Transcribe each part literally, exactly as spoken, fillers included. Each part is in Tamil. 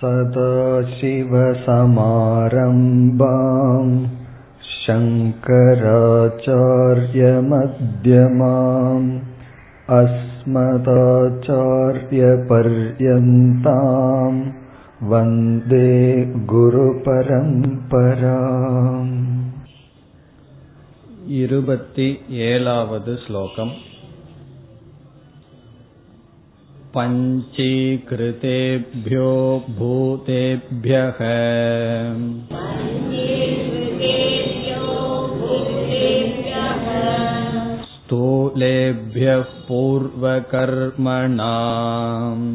சதாசிவசமாரம்பாம் சங்கராச்சார்யமத்யமாம் அஸ்மதாச்சார்யபர்யந்தாம் வந்தே குரு பரம்பராம். இருபத்தி ஏழாவது ஸ்லோகம். பஞ்சீக்ருதேப்யோ பூதேப்யஹ ஸ்தூலேப்யஹ பூர்வகர்மணாம்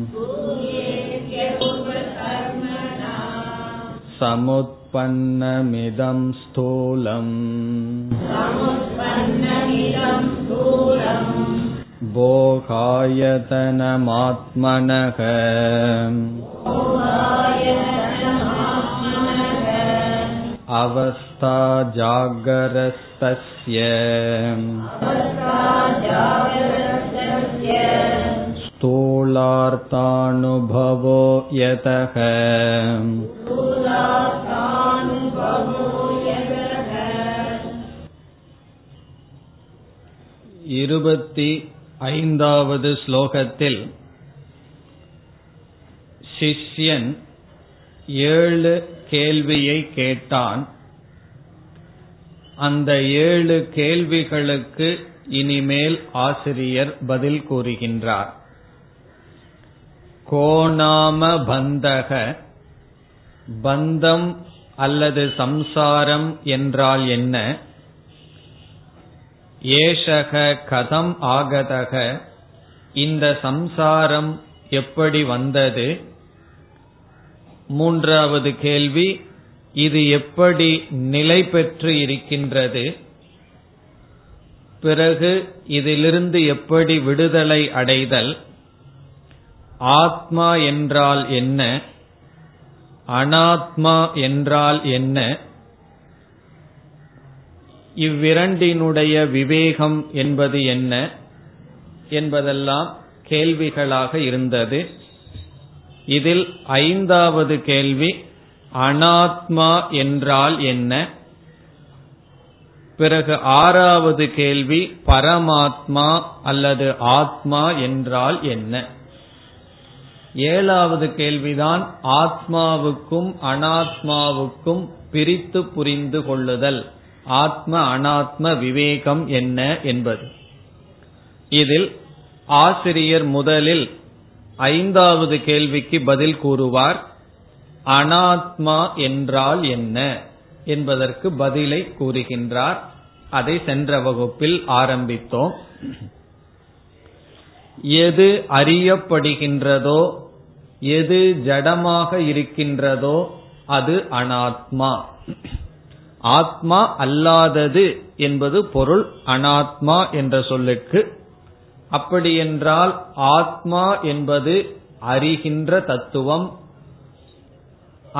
சமுத்பன்னமிதம் ஸ்தூலம் போகாயதனமாத்மனஹ அவஸ்தா ஜாகரஸ்தஸ்ய ஸ்தூலார்த்தானுபவோ யதஹ இருபத்தி ஐந்தாவது ஸ்லோகத்தில் சிஷ்யன் ஏழு கேள்வியை கேட்டான். அந்த ஏழு கேள்விகளுக்கு இனிமேல் ஆசிரியர் பதில் கூறுகின்றார். கோநாம பந்தக, பந்தம் அல்லது சம்சாரம் என்றால் என்ன? ஏஷக கதம் ஆகதக, இந்த சம்சாரம் எப்படி வந்தது? மூன்றாவது கேள்வி, இது எப்படி நிலை பெற்று இருக்கின்றது? பிறகு இதிலிருந்து எப்படி விடுதலை அடைதல்? ஆத்மா என்றால் என்ன? அனாத்மா என்றால் என்ன? இவ்விரண்டினுடைய விவேகம் என்பது என்ன என்பதெல்லாம் கேள்விகளாக இருந்தது. இதில் ஐந்தாவது கேள்வி அனாத்மா என்றால் என்ன? பிறகு ஆறாவது கேள்வி பரமாத்மா அல்லது ஆத்மா என்றால் என்ன? ஏழாவது கேள்விதான் ஆத்மாவுக்கும் அனாத்மாவுக்கும் பிரித்து புரிந்து கொள்ளுதல், ஆத்ம அனாத்ம விவேகம் என்ன என்பது. இதில் ஆசிரியர் முதலில் ஐந்தாவது கேள்விக்கு பதில் கூறுவார். அனாத்மா என்றால் என்ன என்பதற்கு பதிலை கூறுகின்றார். அதை சென்ற வகுப்பில் ஆரம்பித்தோம். எது அறியப்படுகின்றதோ, எது ஜடமாக இருக்கின்றதோ அது அனாத்மா. ஆத்மா அல்லாதது என்பது பொருள் அனாத்மா என்ற சொல்லுக்கு. அப்படியென்றால் ஆத்மா என்பது அறிகின்ற தத்துவம்,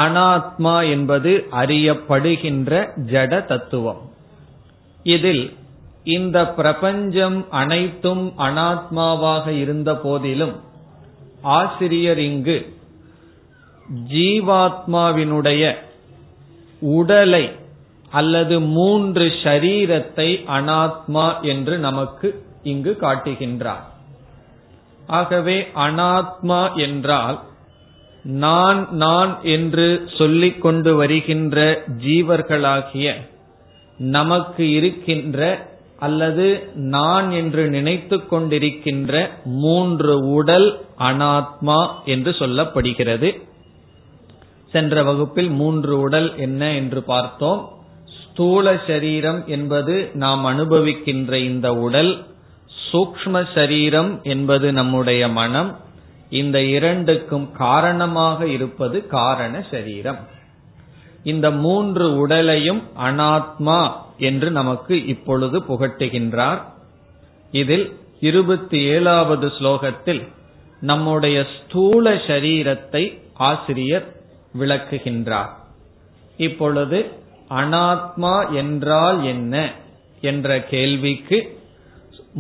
அனாத்மா என்பது அறியப்படுகின்ற ஜட தத்துவம். இதில் இந்த பிரபஞ்சம் அனைத்தும் அனாத்மாவாக இருந்த போதிலும் ஆசிரியர் இங்கு ஜீவாத்மாவினுடைய உடலை அல்லது மூன்று ஷரீரத்தை அனாத்மா என்று நமக்கு இங்கு காட்டுகின்றார். ஆகவே அனாத்மா என்றால் நான் நான் என்று சொல்லிக் கொண்டு வருகின்ற ஜீவர்களாகிய நமக்கு இருக்கின்ற அல்லது நான் என்று நினைத்து கொண்டிருக்கின்ற மூன்று உடல் அனாத்மா என்று சொல்லப்படுகிறது. சென்ற வகுப்பில் மூன்று உடல் என்ன என்று பார்த்தோம். ஸ்தூல சரீரம் என்பது நாம் அனுபவிக்கின்ற இந்த உடல், சூக்ஷ்ம சரீரம் என்பது நம்முடைய மனம், இந்த இரண்டுக்கும் காரணமாக இருப்பது காரண சரீரம். இந்த மூன்று உடலையும் அனாத்மா என்று நமக்கு இப்பொழுது புகட்டுகின்றார். இதில் இருபத்தி ஏழாவது ஸ்லோகத்தில் நம்முடைய ஸ்தூல சரீரத்தை ஆசிரியர் விளக்குகின்றார். இப்பொழுது அனாத்மா என்றால் என்ன என்ற கேள்விக்கு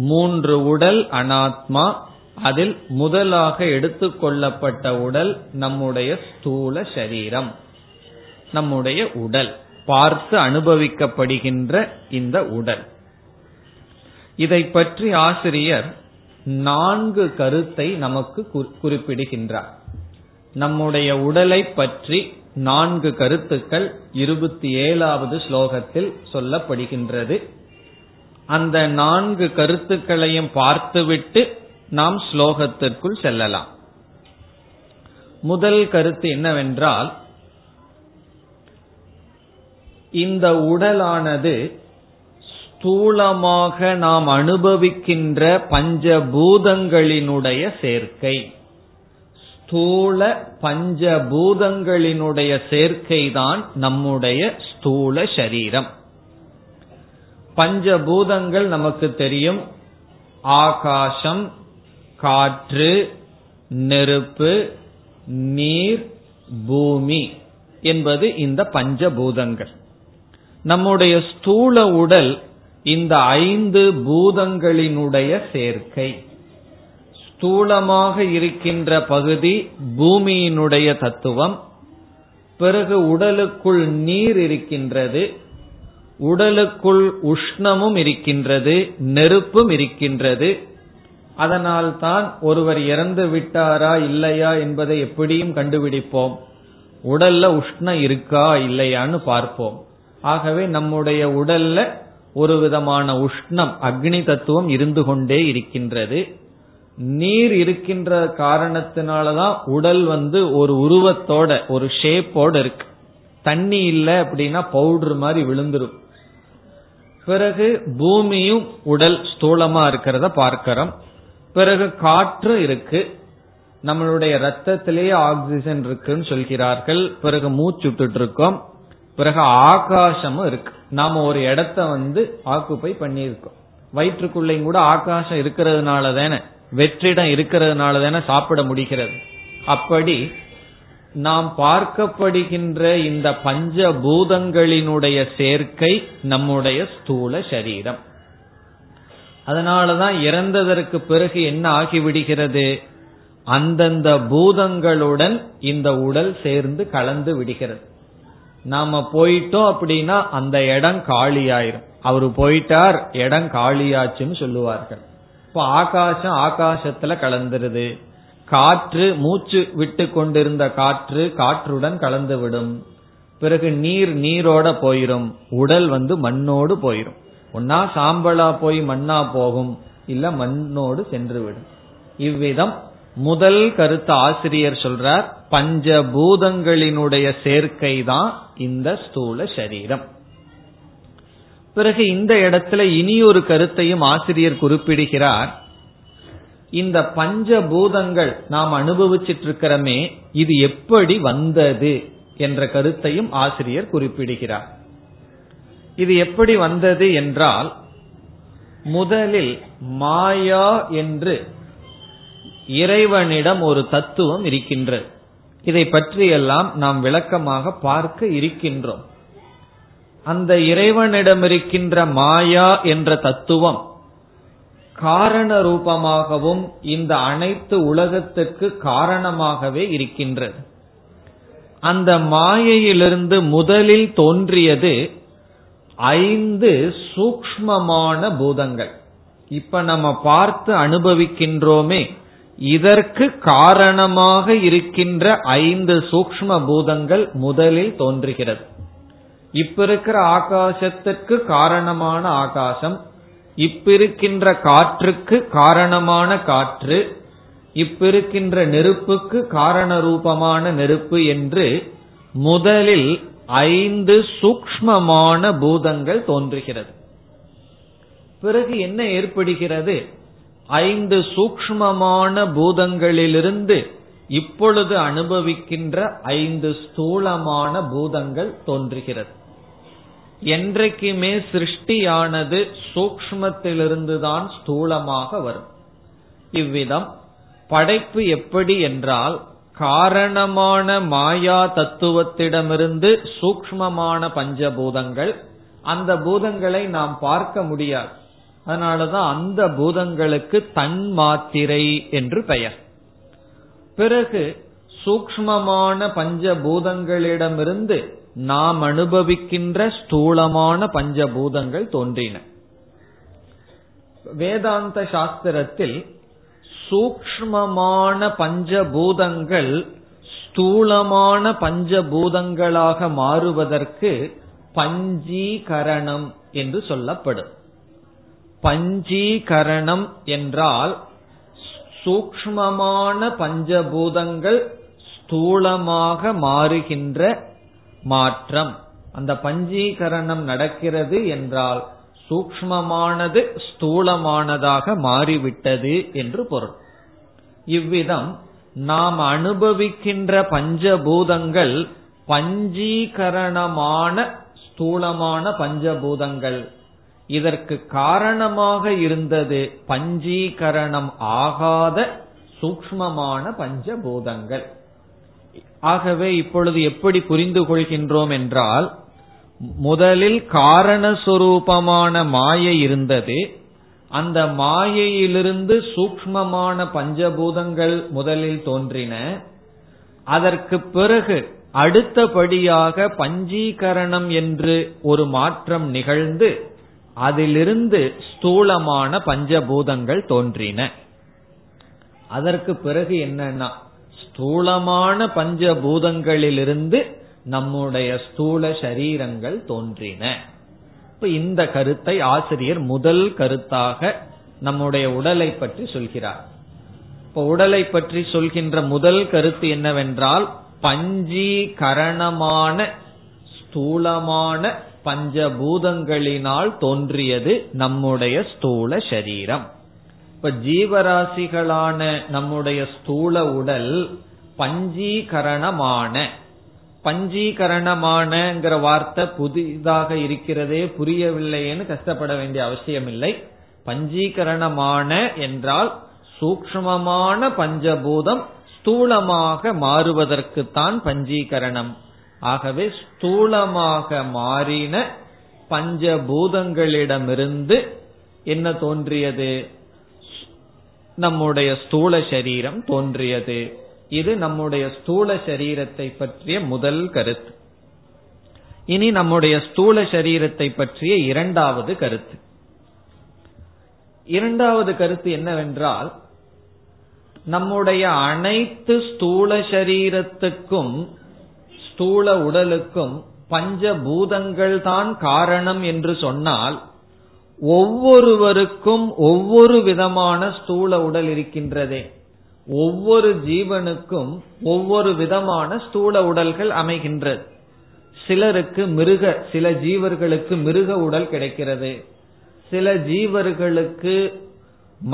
மூன்று உடல் அனாத்மா, அதில் முதலாக எடுத்துக் கொள்ளப்பட்ட உடல் நம்முடைய ஸ்தூல சரீரம், நம்முடைய உடல், பார்த்து அனுபவிக்கப்படுகின்ற இந்த உடல். இதை பற்றி ஆசிரியர் நான்கு கருத்தை நமக்கு குறிப்பிடுகின்றார். நம்முடைய உடலை பற்றி நான்கு கருத்துக்கள் இருபத்தி ஏழாவது ஸ்லோகத்தில் சொல்லப்படுகின்றது. அந்த நான்கு கருத்துக்களையும் பார்த்துவிட்டு நாம் ஸ்லோகத்திற்குள் செல்லலாம். முதல் கருத்து என்னவென்றால், இந்த உடலானது ஸ்தூலமாக நாம் அனுபவிக்கின்ற பஞ்சபூதங்களினுடைய சேர்க்கை, ஸ்தூல பஞ்சபூதங்களினுடைய சேர்க்கைதான் நம்முடைய ஸ்தூல சரீரம். பஞ்சபூதங்கள் நமக்கு தெரியும். ஆகாசம், காற்று, நெருப்பு, நீர், பூமி என்பது இந்த பஞ்சபூதங்கள். நம்முடைய ஸ்தூல உடல் இந்த ஐந்து பூதங்களினுடைய சேர்க்கை. ஸ்தூலமாக இருக்கின்ற பகுதி பூமியினுடைய தத்துவம். பிறகு உடலுக்குள் நீர் இருக்கின்றது, உடலுக்குள் உஷ்ணமும் இருக்கின்றது, நெருப்பும் இருக்கின்றது. அதனால் தான் ஒருவர் இறந்து விட்டாரா இல்லையா என்பதை எப்படியும் கண்டுபிடிப்போம். உடல்ல உஷ்ணம் இருக்கா இல்லையான்னு பார்ப்போம். ஆகவே நம்முடைய உடல்ல ஒரு விதமான உஷ்ணம், அக்னி தத்துவம் இருந்து கொண்டே இருக்கின்றது. நீர் இருக்கின்ற காரணத்தினாலதான் உடல் வந்து ஒரு உருவத்தோட, ஒரு ஷேப்போட இருக்கு. தண்ணி இல்லை அப்படின்னா பவுடர் மாதிரி விழுந்துரும். பிறகு பூமியும் உடல் ஸ்தூலமா இருக்கிறத பார்க்கிறோம். பிறகு காற்று இருக்கு, நம்மளுடைய ரத்தத்திலேயே ஆக்சிஜன் இருக்குன்னு சொல்கிறார்கள். பிறகு மூச்சுட்டு இருக்கோம். பிறகு ஆகாசமும் இருக்கு. நாம ஒரு இடத்த வந்து ஆக்குப்பை பண்ணியிருக்கோம். வயிற்றுக்குள்ளையும் கூட ஆகாசம் இருக்கிறதுனால தானே, வெற்றிடம் இருக்கிறதுனால தானே சாப்பிட முடிகிறது. அப்படி நாம் பார்க்கப்படுகின்ற இந்த பஞ்சபூதங்களினுடைய சேர்க்கை நம்முடைய ஸ்தூல சரீரம். அதனாலதான் இறந்ததற்கு பிறகு என்ன ஆகிவிடுகிறது, அந்தந்த பூதங்களுடன் இந்த உடல் சேர்ந்து கலந்து விடுகிறது. நாம போயிட்டோம் அப்படின்னா அந்த இடம் காலியாயிரும். அவரு போயிட்டார், இடம் காலியாச்சுன்னு சொல்லுவார்கள். இப்போ ஆகாசம் ஆகாசத்துல கலந்துருது, காற்று மூச்சு விட்டு கொண்டிருந்த காற்று காற்றுடன் கலந்துவிடும். பிறகு நீர் நீரோட போயிரும், உடல் வந்து மண்ணோடு போயிரும். ஒன்னா சாம்பலா போய் மண்ணா போகும், இல்ல மண்ணோடு சென்றுவிடும். இவ்விதம் முதல் கருத்து ஆசிரியர் சொல்றார், பஞ்சபூதங்களினுடைய சேர்க்கை தான் இந்த ஸ்தூல சரீரம். பிறகு இந்த இடத்துல இனியொரு கருத்தையும் ஆசிரியர் குறிப்பிடுகிறார். இந்த பஞ்சபூதங்கள் நாம் அனுபவிச்சுட்டு இருக்கிறமே, இது எப்படி வந்தது என்ற கருத்தையும் ஆசிரியர் குறிப்பிடுகிறார். இது எப்படி வந்தது என்றால், முதலில் மாயா என்று இறைவனிடம் ஒரு தத்துவம் இருக்கின்றது. இதை பற்றியெல்லாம் நாம் விளக்கமாக பார்க்க இருக்கின்றோம். அந்த இறைவனிடம் இருக்கின்ற மாயா என்ற தத்துவம் காரண ரூபமாகவும் இந்த அனைத்து உலகத்திற்கு காரணமாகவே இருக்கின்றது. அந்த மாயையிலிருந்து முதலில் தோன்றியது ஐந்து சூக்ஷ்மமான பூதங்கள். இப்ப நம்ம பார்த்து அனுபவிக்கின்றோமே, இதற்கு காரணமாக இருக்கின்ற ஐந்து சூக்ஷ்ம பூதங்கள் முதலில் தோன்றுகிறது. இப்ப இருக்கிற ஆகாசத்திற்கு காரணமான ஆகாசம், இப்பிருக்கின்ற காற்றுக்கு காரணமான காற்று, இப்பிருக்கின்ற நெருப்புக்கு காரண ரூபமான நெருப்பு என்று முதலில் ஐந்து சூக்ஷ்மமான பூதங்கள் தோன்றுகிறது. பிறகு என்ன ஏற்படுகிறது, ஐந்து சூக்ஷ்மமான பூதங்களிலிருந்து இப்பொழுது அனுபவிக்கின்ற ஐந்து ஸ்தூலமான பூதங்கள் தோன்றுகிறது. என்றைக்குமே சிருஷ்டியானது சூக்ஷ்மத்திலிருந்துதான் ஸ்தூலமாக வரும். இவ்விதம் படைப்பு எப்படி என்றால், காரணமான மாயா தத்துவத்திடமிருந்து சூக்ஷ்மமான பஞ்சபூதங்கள். அந்த பூதங்களை நாம் பார்க்க முடியாது. அதனாலதான் அந்த பூதங்களுக்கு தன் மாத்திரை என்று பெயர். பிறகு சூக்ஷ்மமான பஞ்சபூதங்களிடமிருந்து நாம் அனுபவிக்கின்ற ஸ்தூலமான பஞ்சபூதங்கள் தோன்றின. வேதாந்த சாஸ்திரத்தில் சூக்ஷ்மமான பஞ்சபூதங்கள் ஸ்தூலமான பஞ்சபூதங்களாக மாறுவதற்கு பஞ்சீகரணம் என்று சொல்லப்படும். பஞ்சீகரணம் என்றால் சூக்ஷ்மமான பஞ்சபூதங்கள் ஸ்தூலமாக மாறுகின்ற மாற்றம். அந்த பஞ்சீகரணம் நடக்கிறது என்றால் சூக்ஷ்மமானது ஸ்தூலமானதாக மாறிவிட்டது என்று பொருள். இவ்விதம் நாம் அனுபவிக்கின்ற பஞ்சபூதங்கள் பஞ்சீகரணமான ஸ்தூலமான பஞ்சபூதங்கள். இதற்கு காரணமாக இருந்தது பஞ்சீகரணம் ஆகாத சூக்ஷ்மமான பஞ்சபூதங்கள். ஆகவே இப்பொழுது எப்படி புரிந்து கொள்கின்றோம் என்றால், முதலில் காரணஸ்வரூபமான மாயை இருந்தது. அந்த மாயையிலிருந்து சூக்ஷ்மமான பஞ்சபூதங்கள் முதலில் தோன்றின. அதற்கு பிறகு அடுத்தபடியாக பஞ்சீகரணம் என்று ஒரு மாற்றம் நிகழ்ந்து அதிலிருந்து ஸ்தூலமான பஞ்சபூதங்கள் தோன்றின. அதற்கு பிறகு என்னன்னா, ஸ்தூலமான பஞ்சபூதங்களிலிருந்து நம்முடைய ஸ்தூல சரீரங்கள் தோன்றின. இப்ப இந்த கருத்தை ஆசிரியர் முதல் கருத்தாக நம்முடைய உடலை பற்றி சொல்கிறார். இப்ப உடலை பற்றி சொல்கின்ற முதல் கருத்து என்னவென்றால், பஞ்சீகரணமான ஸ்தூலமான பஞ்சபூதங்களினால் தோன்றியது நம்முடைய ஸ்தூல சரீரம். இப்ப ஜீவராசிகளான நம்முடைய ஸ்தூல உடல் பஞ்சீகரணமான பஞ்சீகரணமானங்கிற வார்த்தை புதிதாக இருக்கிறதே, புரியவில்லைன்னு கஷ்டப்பட வேண்டிய அவசியம் இல்லை. பஞ்சீகரணமான என்றால் சூக்ஷ்மமான பஞ்சபூதம் ஸ்தூலமாக மாறுவதற்குத்தான் பஞ்சீகரணம். ஆகவே ஸ்தூலமாக மாறின பஞ்சபூதங்களிடமிருந்து என்ன தோன்றியது? நம்முடைய ஸ்தூல சரீரம் தோன்றியது. இது நம்முடைய ஸ்தூல சரீரத்தை பற்றிய முதல் கருத்து. இனி நம்முடைய ஸ்தூல சரீரத்தை பற்றிய இரண்டாவது கருத்து. இரண்டாவது கருத்து என்னவென்றால், நம்முடைய அனைத்து ஸ்தூல சரீரத்துக்கும் ஸ்தூல உடலுக்கும் பஞ்சபூதங்கள் தான் காரணம் என்று சொன்னால், ஒவ்வொருவருக்கும் ஒவ்வொரு விதமான ஸ்தூல உடல் இருக்கின்றதே, ஒவ்வொரு ஜீவனுக்கும் ஒவ்வொரு விதமான ஸ்தூல உடல்கள் அமைகின்றது. சிலருக்கு மிருக சில ஜீவர்களுக்கு மிருக உடல் கிடைக்கிறது, சில ஜீவர்களுக்கு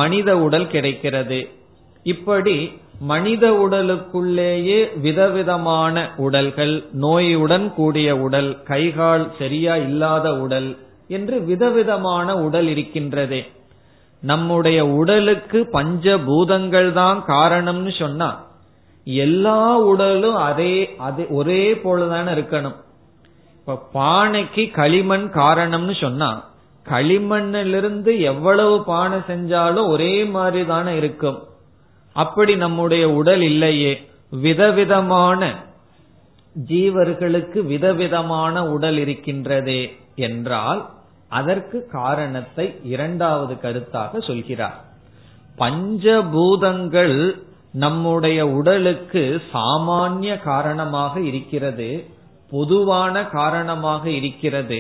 மனித உடல் கிடைக்கிறது. இப்படி மனித உடலுக்குள்ளேயே விதவிதமான உடல்கள், நோயுடன் கூடிய உடல், கைகால் சரியா இல்லாத உடல் என்று விதவிதமான உடல் இருக்கின்றதே. நம்முடைய உடலுக்கு பஞ்சபூதங்கள் தான் காரணம்னு சொன்னா, எல்லா உடலும் அதே அது ஒரே போலதான இருக்கணும். இப்ப பானைக்கு களிமண் காரணம்னு சொன்னா, களிமண்ணிலிருந்து எவ்வளவு பானை செஞ்சாலும் ஒரே மாதிரி தானே இருக்கும். அப்படி நம்முடைய உடல் இல்லையே, விதவிதமான ஜீவர்களுக்கு விதவிதமான உடல் இருக்கின்றதே என்றால் அதற்கு காரணத்தை இரண்டாவது கருத்தாக சொல்கிறார். பஞ்சபூதங்கள் நம்முடைய உடலுக்கு சாமானிய காரணமாக இருக்கிறது, பொதுவான காரணமாக இருக்கிறது.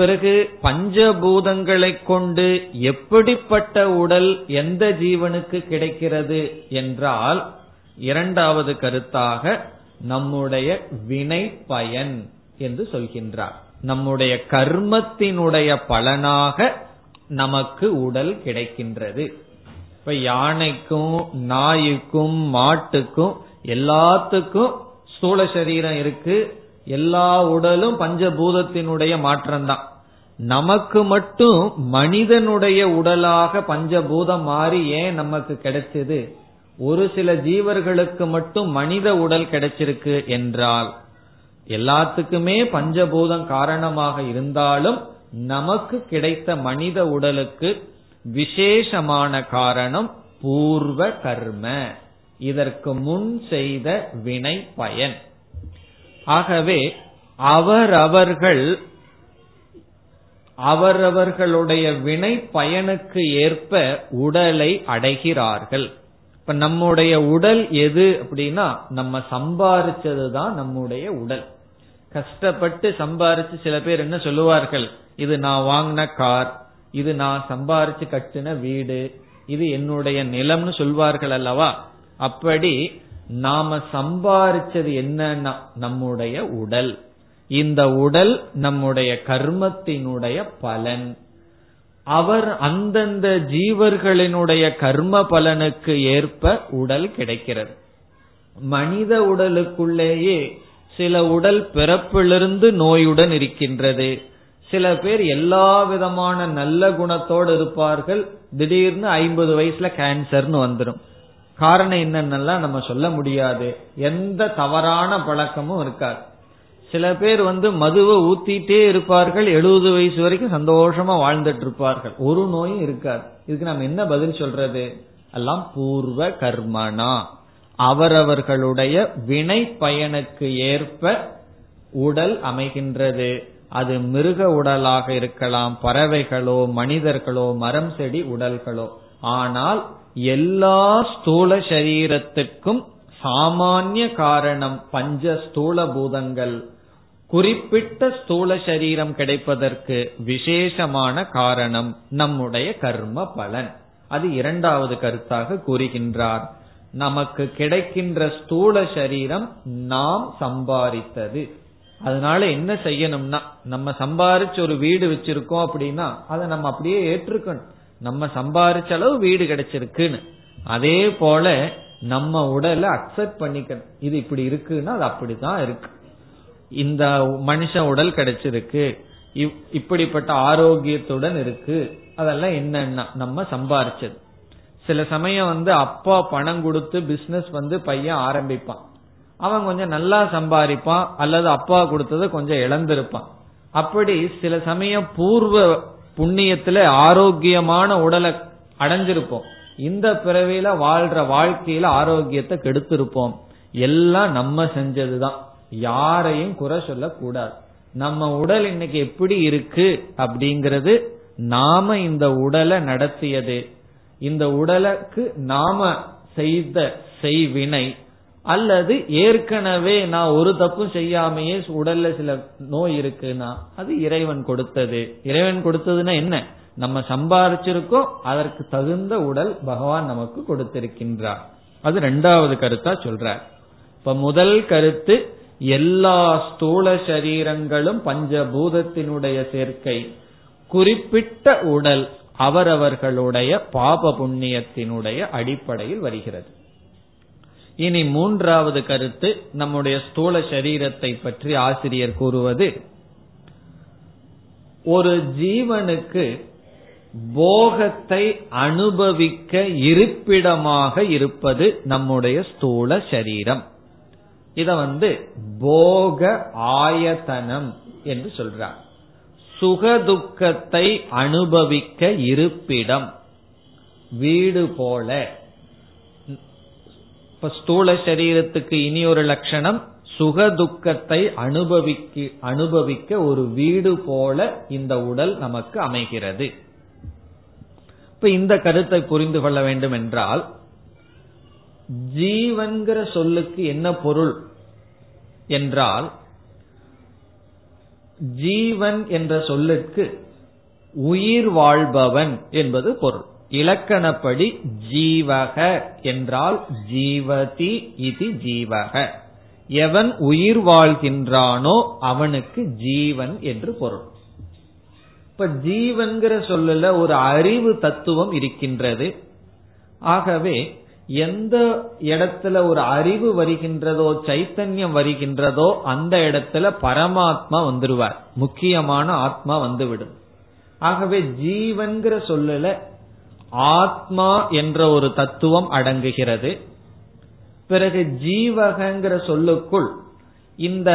பிறகு பஞ்சபூதங்களை கொண்டு எப்படிப்பட்ட உடல் எந்த ஜீவனுக்கு கிடைக்கிறது என்றால், இரண்டாவது கருத்தாக நம்முடைய வினை பயன் என்று சொல்கின்றார். நம்முடைய கர்மத்தினுடைய பலனாக நமக்கு உடல் கிடைக்கின்றது. இப்ப யானைக்கும் நாய்க்கும் மாட்டுக்கும் எல்லாத்துக்கும் ஸ்தூல சரீரம் இருக்கு, எல்லா உடலும் பஞ்சபூதத்தினுடைய மாற்றம்தான். நமக்கு மட்டும் மனிதனுடைய உடலாக பஞ்சபூதம் மாறி ஏன் நமக்கு கிடைச்சது? ஒரு சில ஜீவர்களுக்கு மட்டும் மனித உடல் கிடைச்சிருக்கு என்றால், எல்லாத்துக்குமே பஞ்சபூதம் காரணமாக இருந்தாலும் நமக்கு கிடைத்த மனித உடலுக்கு விசேஷமான காரணம் பூர்வ கர்ம, இதற்கு முன் செய்த வினை பயன். ஆகவே அவரவர்கள் அவரவர்களுடைய வினை பயனுக்கு ஏற்ப உடலை அடைகிறார்கள். இப்ப நம்முடைய உடல் எது அப்படின்னா, நம்ம சம்பாரிச்சதுதான் நம்முடைய உடல். கஷ்டப்பட்டு சம்பாரிச்சு சில பேர் என்ன சொல்லுவார்கள், இது நான் வாங்கின கார், இது நான் சம்பாரிச்சு கட்டின வீடு, இது என்னுடைய நிலம்னு சொல்வார்கள் அல்லவா. அப்படி நாம சம்பாரிச்சது என்னன்னா நம்முடைய உடல். இந்த உடல் நம்முடைய கர்மத்தினுடைய பலன். அவர் அந்தந்த ஜீவர்களினுடைய கர்ம பலனுக்கு ஏற்ப உடல் கிடைக்கிறது. மனித உடலுக்குள்ளேயே சில உடல் பிறப்பிலிருந்து நோயுடன் இருக்கின்றது. சில பேர் எல்லா விதமான நல்ல குணத்தோடு இருப்பார்கள், திடீர்னு ஐம்பது வயசுல கேன்சர்னு வந்துடும். காரணம் என்னன்னா நம்ம சொல்ல முடியாது, எந்த தவறான பழக்கமும் இருக்காது. சில பேர் வந்து மதுவை ஊத்திட்டே இருப்பார்கள், எழுபது வயசு வரைக்கும் சந்தோஷமா வாழ்ந்துட்டு இருப்பார்கள், ஒரு நோயும் இருக்காது. இதுக்கு நம்ம என்ன பதில் சொல்றது? எல்லாம் பூர்வ கர்மனா, அவரவர்களுடைய வினை பயனுக்கு ஏற்ப உடல் அமைகின்றது. அது மிருக உடலாக இருக்கலாம், பறவைகளோ மனிதர்களோ மரம் செடி உடல்களோ. ஆனால் எல்லா ஸ்தூல சரீரத்துக்கும் சாமானிய காரணம் பஞ்ச ஸ்தூல பூதங்கள். குறிப்பிட்ட ஸ்தூல சரீரம் கிடைப்பதற்கு விசேஷமான காரணம் நம்முடைய கர்ம பலன். அது இரண்டாவது கருத்தாக கூறுகின்றார். நமக்கு கிடைக்கின்ற ஸ்தூல சரீரம் நாம் சம்பாதித்தது. அதனால என்ன செய்யணும்னா, நம்ம சம்பாரிச்சு ஒரு வீடு வச்சிருக்கோம் அப்படின்னா அதை நம்ம அப்படியே ஏற்றுக்கணும், நம்ம சம்பாரிச்ச அளவு வீடு கிடைச்சிருக்குன்னு. அதே போல நம்ம உடலை அக்செப்ட் பண்ணிக்கணும், இது இப்படி இருக்குன்னா அது அப்படிதான் இருக்கு. இந்த மனுஷ உடல் கிடைச்சிருக்கு, இப்படிப்பட்ட ஆரோக்கியத்துடன் இருக்கு, அதெல்லாம் என்னன்னா நம்ம சம்பாரிச்சது. சில சமயம் வந்து அப்பா பணம் கொடுத்து பிசினஸ் வந்து பையன் ஆரம்பிப்பான், அவன் கொஞ்சம் நல்லா சம்பாதிப்பான், அல்லது அப்பா கொடுத்தத கொஞ்சம் இழந்திருப்பான். அப்படி சில சமயம் பூர்வ புண்ணியத்துல ஆரோக்கியமான உடலை அடைஞ்சிருப்போம், இந்த பிறவில வாழ்ற வாழ்க்கையில ஆரோக்கியத்தை கெடுத்திருப்போம். எல்லாம் நம்ம செஞ்சதுதான், யாரையும் குறை சொல்ல கூடாது. நம்ம உடல் இன்னைக்கு எப்படி இருக்கு அப்படிங்கிறது நாம இந்த உடலை நடத்தியது, இந்த உடலுக்கு நாம செய்த செய்வினை, அல்லது ஏற்கனவே நான் ஒரு தப்பும் செய்யாமையே உடல்ல சில நோய் இருக்குன்னா அது இறைவன் கொடுத்தது. இறைவன் கொடுத்ததுன்னா என்ன, நம்ம சம்பாரிச்சிருக்கோம், அதற்கு தகுந்த உடல் பகவான் நமக்கு கொடுத்திருக்கின்றார். அது ரெண்டாவது கருத்தா சொல்றார். இப்ப முதல் கருத்து எல்லா ஸ்தூல சரீரங்களும் பஞ்சபூதத்தினுடைய சேர்க்கை, குறிப்பிட்ட உடல் அவரவர்களுடைய பாப புண்ணியத்தினுடைய அடிப்படையில் வருகிறது. இனி மூன்றாவது கருத்து நம்முடைய ஸ்தூல சரீரத்தை பற்றி ஆசிரியர் கூறுவது, ஒரு ஜீவனுக்கு போகத்தை அனுபவிக்க இருப்பிடமாக இருப்பது நம்முடைய ஸ்தூல சரீரம். இத வந்து போக ஆயத்தனம் என்று சொல்றார். சுகதுக்கத்தை அனுபவிக்க இருப்பிடம் வீடு போல. இப்ப ஸ்தூல சரீரத்துக்கு இனி ஒரு லட்சணம், சுகதுக்கத்தை அனுபவிக்க அனுபவிக்க ஒரு வீடு போல இந்த உடல் நமக்கு அமைகிறது. இப்ப இந்த கருத்தை புரிந்து கொள்ள வேண்டும் என்றால், ஜீவன்கிற சொல்லுக்கு என்ன பொருள் என்றால், ஜீவன் என்ற சொல்லுக்கு உயிர் வாழ்பவன் என்பது பொருள். இலக்கணப்படி ஜீவக என்றால் ஜீவதி இது ஜீவக, எவன் உயிர் வாழ்கின்றானோ அவனுக்கு ஜீவன் என்று பொருள். இப்ப ஜீவன்கிற சொல்லுல ஒரு அறிவு தத்துவம் இருக்கின்றது. ஆகவே எந்த இடத்துல ஒரு அறிவு வருகின்றதோ, சைத்தன்யம் வருகின்றதோ, அந்த இடத்துல பரமாத்மா வந்துருவார், முக்கியமான ஆத்மா வந்துவிடும். ஆகவே ஜீவன்கிற சொல்லுல ஆத்மா என்ற ஒரு தத்துவம் அடங்குகிறது. பிறகு ஜீவகங்கிற சொல்லுக்குள் இந்த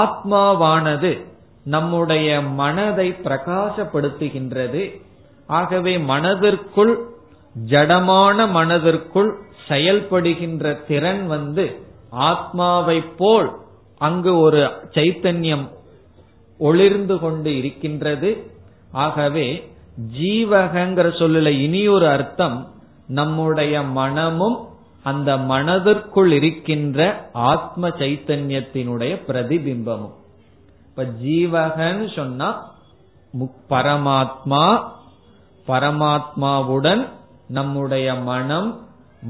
ஆத்மாவானது நம்முடைய மனதை பிரகாசப்படுத்துகின்றது. ஆகவே மனதிற்குள், ஜடமான மனதிற்குள் செயல்படுகின்ற திறன் வந்து ஆத்மாவை போல் அங்கு ஒரு சைத்தன்யம் ஒளிர்ந்து கொண்டு இருக்கின்றது. ஆகவே ஜீவகங்கிற சொல்லுல இனியொரு அர்த்தம், நம்முடைய மனமும் அந்த மனதிற்குள் இருக்கின்ற ஆத்ம சைத்தன்யத்தினுடைய பிரதிபிம்பமும். இப்ப ஜீவகன்னு சொன்னா பரமாத்மா, பரமாத்மாவுடன் நம்முடைய மனம்,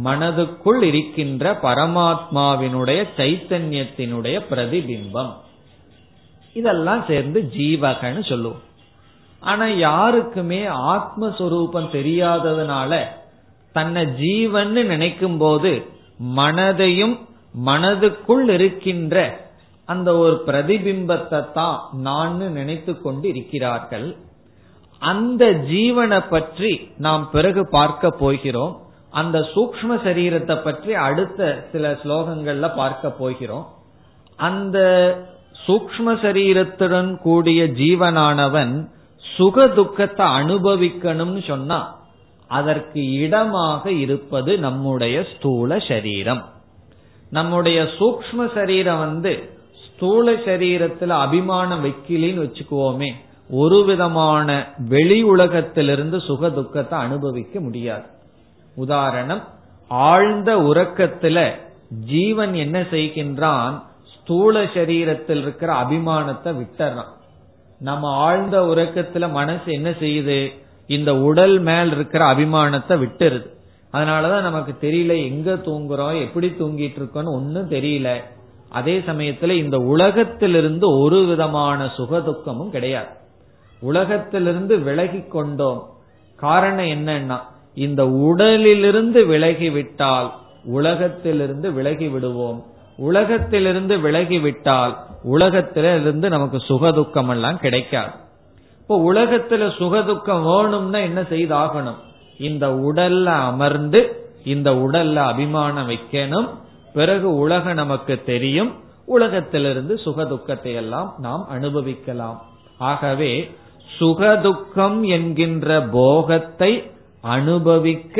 மனதுக்குள் இருக்கின்ற பரமாத்மாவினுடைய சைத்தன்யத்தினுடைய பிரதிபிம்பம், இதெல்லாம் சேர்ந்து ஜீவகன்னு சொல்லுவோம். ஆனா யாருக்குமே ஆத்மஸ்வரூபம் தெரியாததுனால தன்னை ஜீவன் நினைக்கும் போது மனதையும் மனதுக்குள் இருக்கின்ற அந்த ஒரு பிரதிபிம்பத்தை தான் நான் நினைத்து கொண்டு இருக்கிறார்கள். அந்த ஜீவனை பற்றி நாம் பிறகு பார்க்க போகிறோம். அந்த சூக்ஷ்ம சரீரத்தை பற்றி அடுத்த சில ஸ்லோகங்கள்ல பார்க்க போகிறோம். அந்த சூக்ஷ்ம சரீரத்துடன் கூடிய ஜீவனானவன் சுக துக்கத்தை அனுபவிக்கணும்னு சொன்னா அதற்கு இடமாக இருப்பது நம்முடைய ஸ்தூல சரீரம். நம்முடைய சூக்ஷ்ம சரீரம் வந்து ஸ்தூல சரீரத்துல அபிமானம் வைக்கலின்னு வச்சுக்குவோமே, ஒரு விதமான வெளி உலகத்திலிருந்து சுக துக்கத்தை அனுபவிக்க முடியாது. உதாரணம், ஆழ்ந்த உறக்கத்துல ஜீவன் என்ன செய்கின்றான், ஸ்தூல சரீரத்தில் இருக்கிற அபிமானத்தை விட்டுறான். நம்ம ஆழ்ந்த உறக்கத்துல மனசு என்ன செய்யுது, இந்த உடல் மேல் இருக்கிற அபிமானத்தை விட்டுருது. அதனாலதான் நமக்கு தெரியல எங்க தூங்குறோம், எப்படி தூங்கிட்டு இருக்கோன்னு ஒன்னும் தெரியல. அதே சமயத்துல இந்த உலகத்திலிருந்து ஒரு விதமான சுகதுக்கமும் கிடையாது. உலகத்திலிருந்து விலகி கொண்டோம். காரணம் என்னன்னா, இந்த உடலிலிருந்து விலகிவிட்டால் உலகத்திலிருந்து விலகி விடுவோம். உலகத்திலிருந்து விலகிவிட்டால் உலகத்திலிருந்து நமக்கு சுகதுக்கம் எல்லாம் கிடைக்காது. இப்போ உலகத்துல சுகதுக்கம் வேணும்னா என்ன செய்தாகணும், இந்த உடல்ல அமர்ந்து இந்த உடல்ல அபிமானம் வைக்கணும். பிறகு உலகம் நமக்கு தெரியும், உலகத்திலிருந்து சுகதுக்கத்தை எல்லாம் நாம் அனுபவிக்கலாம். ஆகவே சுகதுக்கம் என்கின்ற போகத்தை அனுபவிக்க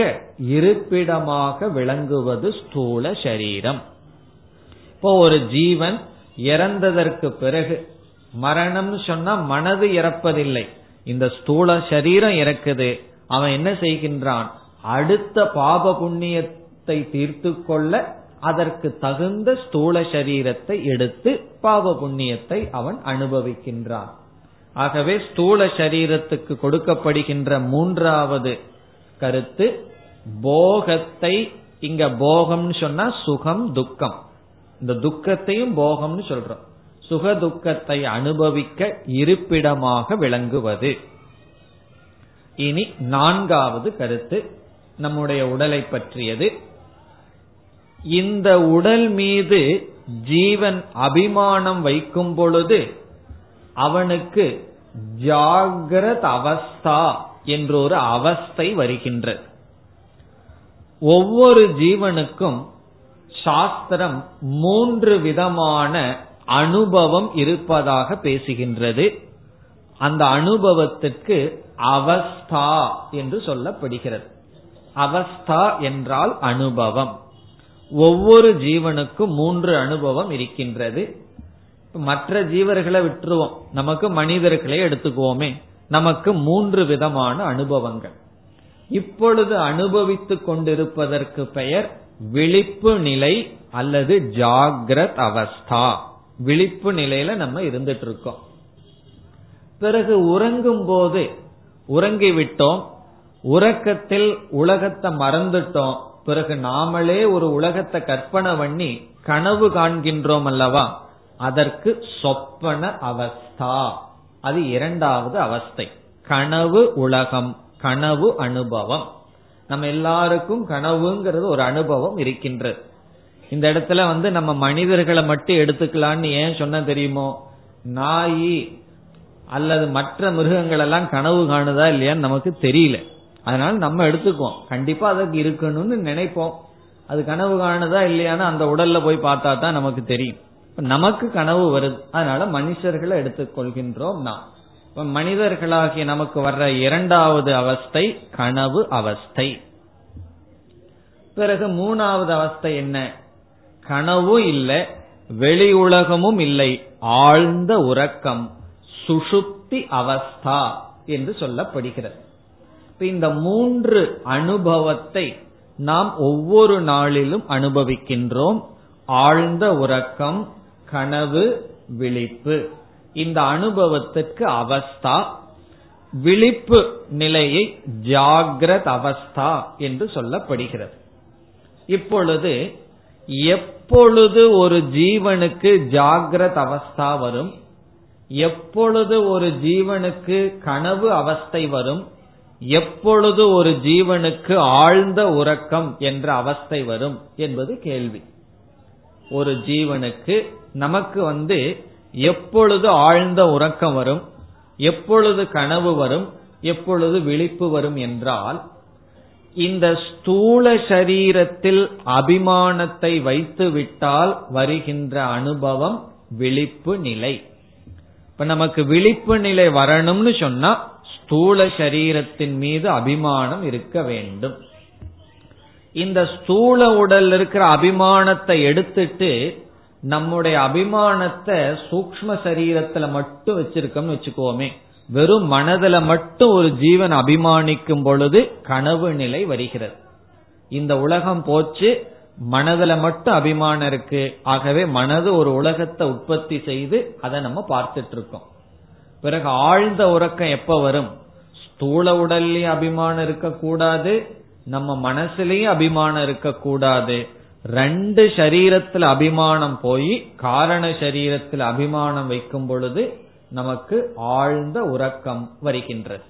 இருப்பிடமாக விளங்குவது ஸ்தூல சரீரம். இப்போ ஒரு ஜீவன் இறந்ததற்கு பிறகு, மரணம் சொன்னா மனது இறப்பதில்லை, இந்த ஸ்தூல சரீரம் இறக்குது. அவன் என்ன செய்கின்றான், அடுத்த பாப புண்ணியத்தை தீர்த்து கொள்ள அதற்கு தகுந்த ஸ்தூல சரீரத்தை எடுத்து பாவ புண்ணியத்தை அவன் அனுபவிக்கின்றான். ஆகவே ஸ்தூல சரீரத்துக்கு கொடுக்கப்படுகின்ற மூன்றாவது கருத்து போகத்தை. இங்க போகம்னு சொன்னா சுகம் துக்கம், இந்த துக்கத்தையும் போகம்னு சொல்றோம். சுக துக்கத்தை அனுபவிக்க இருப்பிடமாக விளங்குவது. இனி நான்காவது கருத்து நம்முடைய உடலை பற்றியது. இந்த உடல் மீது ஜீவன் அபிமானம் வைக்கும் பொழுது அவனுக்கு ஜாகிரத் அவஸ்தா என்றொரு அவஸ்தை வருகின்றது. ஒவ்வொரு ஜீவனுக்கும் சாஸ்திரம் மூன்று விதமான அனுபவம் இருப்பதாக பேசுகின்றது. அந்த அனுபவத்திற்கு அவஸ்தா என்று சொல்லப்படுகிறது. அவஸ்தா என்றால் அனுபவம். ஒவ்வொரு ஜீவனுக்கும் மூன்று அனுபவம் இருக்கின்றது. மற்ற ஜீவர்களை விட்டுருவோம், நமக்கு மனிதர்களை எடுத்துக்குவோமே, நமக்கு மூன்று விதமான அனுபவங்கள். இப்பொழுது அனுபவித்துக் கொண்டிருப்பதற்கு பெயர் விழிப்பு நிலை அல்லது ஜாகிரத் அவஸ்தா. விழிப்பு நிலையில நம்ம இருந்துட்டு இருக்கோம். பிறகு உறங்கும் போது, உறங்கிவிட்டோம், உறக்கத்தில் உலகத்தை மறந்துட்டோம், பிறகு நாமளே ஒரு உலகத்தை கற்பனை பண்ணி கனவு காண்கின்றோம் அல்லவா, அதற்கு சொப்பன அவஸ்தா. அது இரண்டாவது அவஸ்தை, கனவு உலகம், கனவு அனுபவம். நம்ம எல்லாருக்கும் கனவுங்கிறது ஒரு அனுபவம் இருக்கின்றது. இந்த இடத்துல வந்து நம்ம மனிதர்களை மட்டும் எடுத்துக்கலான்னு ஏன் சொன்ன தெரியுமோ, நாய் அல்லது மற்ற மிருகங்கள் எல்லாம் கனவு காணுதா இல்லையான்னு நமக்கு தெரியல. அதனால நம்ம எடுத்துக்குவோம், கண்டிப்பா அதுக்கு இருக்கணும்னு நினைப்போம். அது கனவு காணுதா இல்லையான்னு அந்த உடல்ல போய் பார்த்தா தான் நமக்கு தெரியும். நமக்கு கனவு வருது, அதனால மனுஷர்களை எடுத்துக்கொள்கின்றோம். நாம் இப்ப மனிதர்களாகிய நமக்கு வர்ற இரண்டாவது அவஸ்தை கனவு அவஸ்தை. பிறகு மூணாவது அவஸ்தை என்ன? கனவும் இல்லை, வெளி உலகமும் இல்லை, ஆழ்ந்த உறக்கம், சுஷுப்தி அவஸ்தா என்று சொல்லப்படுகிறது. இந்த மூன்று அனுபவத்தை நாம் ஒவ்வொரு நாளிலும் அனுபவிக்கின்றோம். ஆழ்ந்த உறக்கம், கனவு, விழிப்பு. இந்த அனுபவத்திற்கு அவஸ்தா. விழிப்பு நிலையை ஜாகிரத் அவஸ்தா என்று சொல்லப்படுகிறது. இப்பொழுது எப்பொழுது ஒரு ஜீவனுக்கு ஜாகிரத் அவஸ்தா வரும், எப்பொழுது ஒரு ஜீவனுக்கு கனவு அவஸ்தை வரும், எப்பொழுது ஒரு ஜீவனுக்கு ஆழ்ந்த உறக்கம் என்ற அவஸ்தை வரும் என்பது கேள்வி. ஒரு ஜீவனுக்கு நமக்கு வந்து எப்பொழுது ஆழ்ந்த உறக்கம் வரும், எப்பொழுது கனவு வரும், எப்பொழுது விழிப்பு வரும் என்றால், இந்த ஸ்தூல சரீரத்தில் அபிமானத்தை வைத்து விட்டால் வருகின்ற அனுபவம் விழிப்பு நிலை. இப்ப நமக்கு விழிப்பு நிலை வரணும்னு சொன்னா ஸ்தூல சரீரத்தின் மீது அபிமானம் இருக்க வேண்டும். இந்த ஸ்தூல உடல் இருக்கிற அபிமானத்தை எடுத்துட்டு நம்முடைய அபிமானத்தை சூக்ம சரீரத்துல மட்டும் வச்சிருக்கோம்னு வச்சுக்கோமே, வெறும் மனதில மட்டும் ஒரு ஜீவன் அபிமானிக்கும் பொழுது கனவு நிலை வருகிறது. இந்த உலகம் போச்சு, மனதில மட்டும் அபிமானம் இருக்கு, ஆகவே மனது ஒரு உலகத்தை உற்பத்தி செய்து அதை நம்ம பார்த்துட்டு இருக்கோம். பிறகு ஆழ்ந்த உறக்கம் எப்ப வரும்? ஸ்தூல உடல்லயே அபிமானம் இருக்கக்கூடாது, நம்ம மனசுலயே அபிமானம் இருக்கக்கூடாது. ரெண்டு சரீரத்துல அபிமானம் போய் காரண சரீரத்தில் அபிமானம் வைக்கும் பொழுது நமக்கு ஆழ்ந்த உறக்கம் வருகின்றது.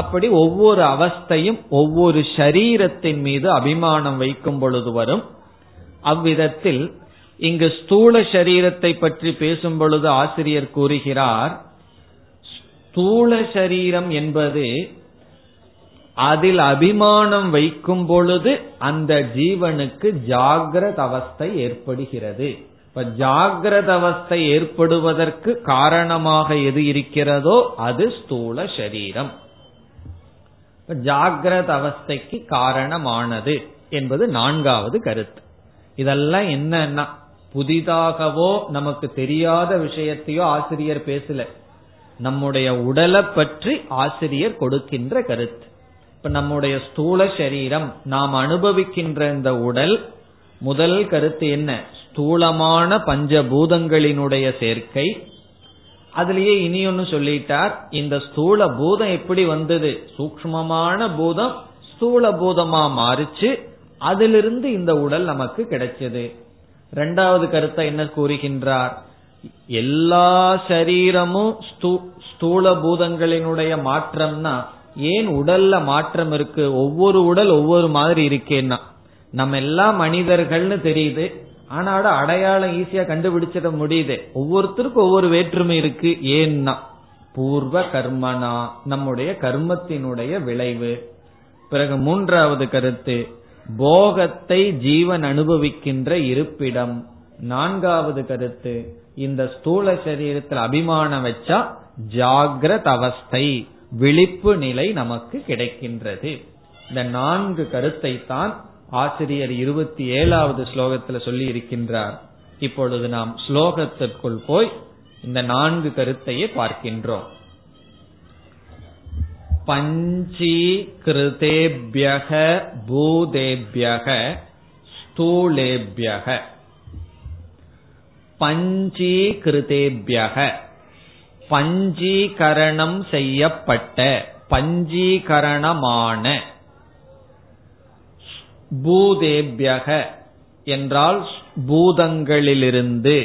அப்படி ஒவ்வொரு அவஸ்தையும் ஒவ்வொரு சரீரத்தின் மீது அபிமானம் வைக்கும் பொழுது வரும். அவ்விதத்தில் இங்கு ஸ்தூல சரீரத்தை பற்றி பேசும் பொழுது ஆசிரியர் கூறுகிறார், ஸ்தூல சரீரம் என்பது அதில் அபிமானம் வைக்கும் பொழுது அந்த ஜீவனுக்கு ஜாகிரத அவஸ்தை ஏற்படுகிறது. இப்ப ஜாகிரத அவஸ்தை ஏற்படுவதற்கு காரணமாக எது இருக்கிறதோ அது ஸ்தூல சரீரம். ஜாகிரத அவஸ்தைக்கு காரணமானது என்பது நான்காவது கருத்து. இதெல்லாம் என்னன்னா புதிதாகவோ நமக்கு தெரியாத விஷயத்தையோ ஆசிரியர் பேசல, நம்முடைய உடலை பற்றி ஆசிரியர் கொடுக்கின்ற கருத்து. இப்ப நம்முடைய ஸ்தூல சரீரம், நாம் அனுபவிக்கின்ற இந்த உடல், முதல் கருத்து என்ன? ஸ்தூலமான பஞ்சபூதங்களினுடைய சேர்க்கை. அதுலயே இனி ஒன்னு சொல்லிட்டார், இந்த ஸ்தூல பூதம் எப்படி வந்தது? சூக்ஷ்மமான பூதம் ஸ்தூல பூதமா மாறிச்சு, அதிலிருந்து இந்த உடல் நமக்கு கிடைச்சது. இரண்டாவது கருத்தை என்ன கூறுகின்றார்? எல்லா சரீரமும் ஸ்தூல பூதங்களினுடைய மாற்றம்னா ஏன் உடல்ல மாற்றம் இருக்கு? ஒவ்வொரு உடல் ஒவ்வொரு மாதிரி இருக்கேன்னா, நம்ம எல்லா மனிதர்கள்னு தெரியுது, ஆனாட அடையாளம் ஈஸியா கண்டுபிடிச்சிட முடியுது. ஒவ்வொருத்தருக்கும் ஒவ்வொரு வேற்றுமை இருக்கு. ஏன்னா பூர்வ கர்மனா, நம்முடைய கர்மத்தினுடைய விளைவு. பிறகு மூன்றாவது கருத்து போகத்தை ஜீவன் அனுபவிக்கின்ற இருப்பிடம். நான்காவது கருத்து இந்த ஸ்தூல சரீரத்தில் அபிமானம் வச்சா ஜாகிரத அவஸ்தை விழிப்பு நிலை நமக்கு கிடைக்கின்றது. இந்த நான்கு கருத்தை தான் ஆசிரியர் இருபத்தி ஏழாவது ஸ்லோகத்தில் சொல்லி இருக்கின்றார். இப்பொழுது நாம் ஸ்லோகத்திற்குள் போய் இந்த நான்கு கருத்தையே பார்க்கின்றோம். பஞ்சீகிருதேப்யக பூதேப்யக ஸ்தூலேப்யக. பஞ்சீகிருதேப்யக, பஞ்சீகரணம் செய்யப்பட்ட, பஞ்சீகரணமான. பூதேபியக என்றால் பூதங்களிலிருந்து,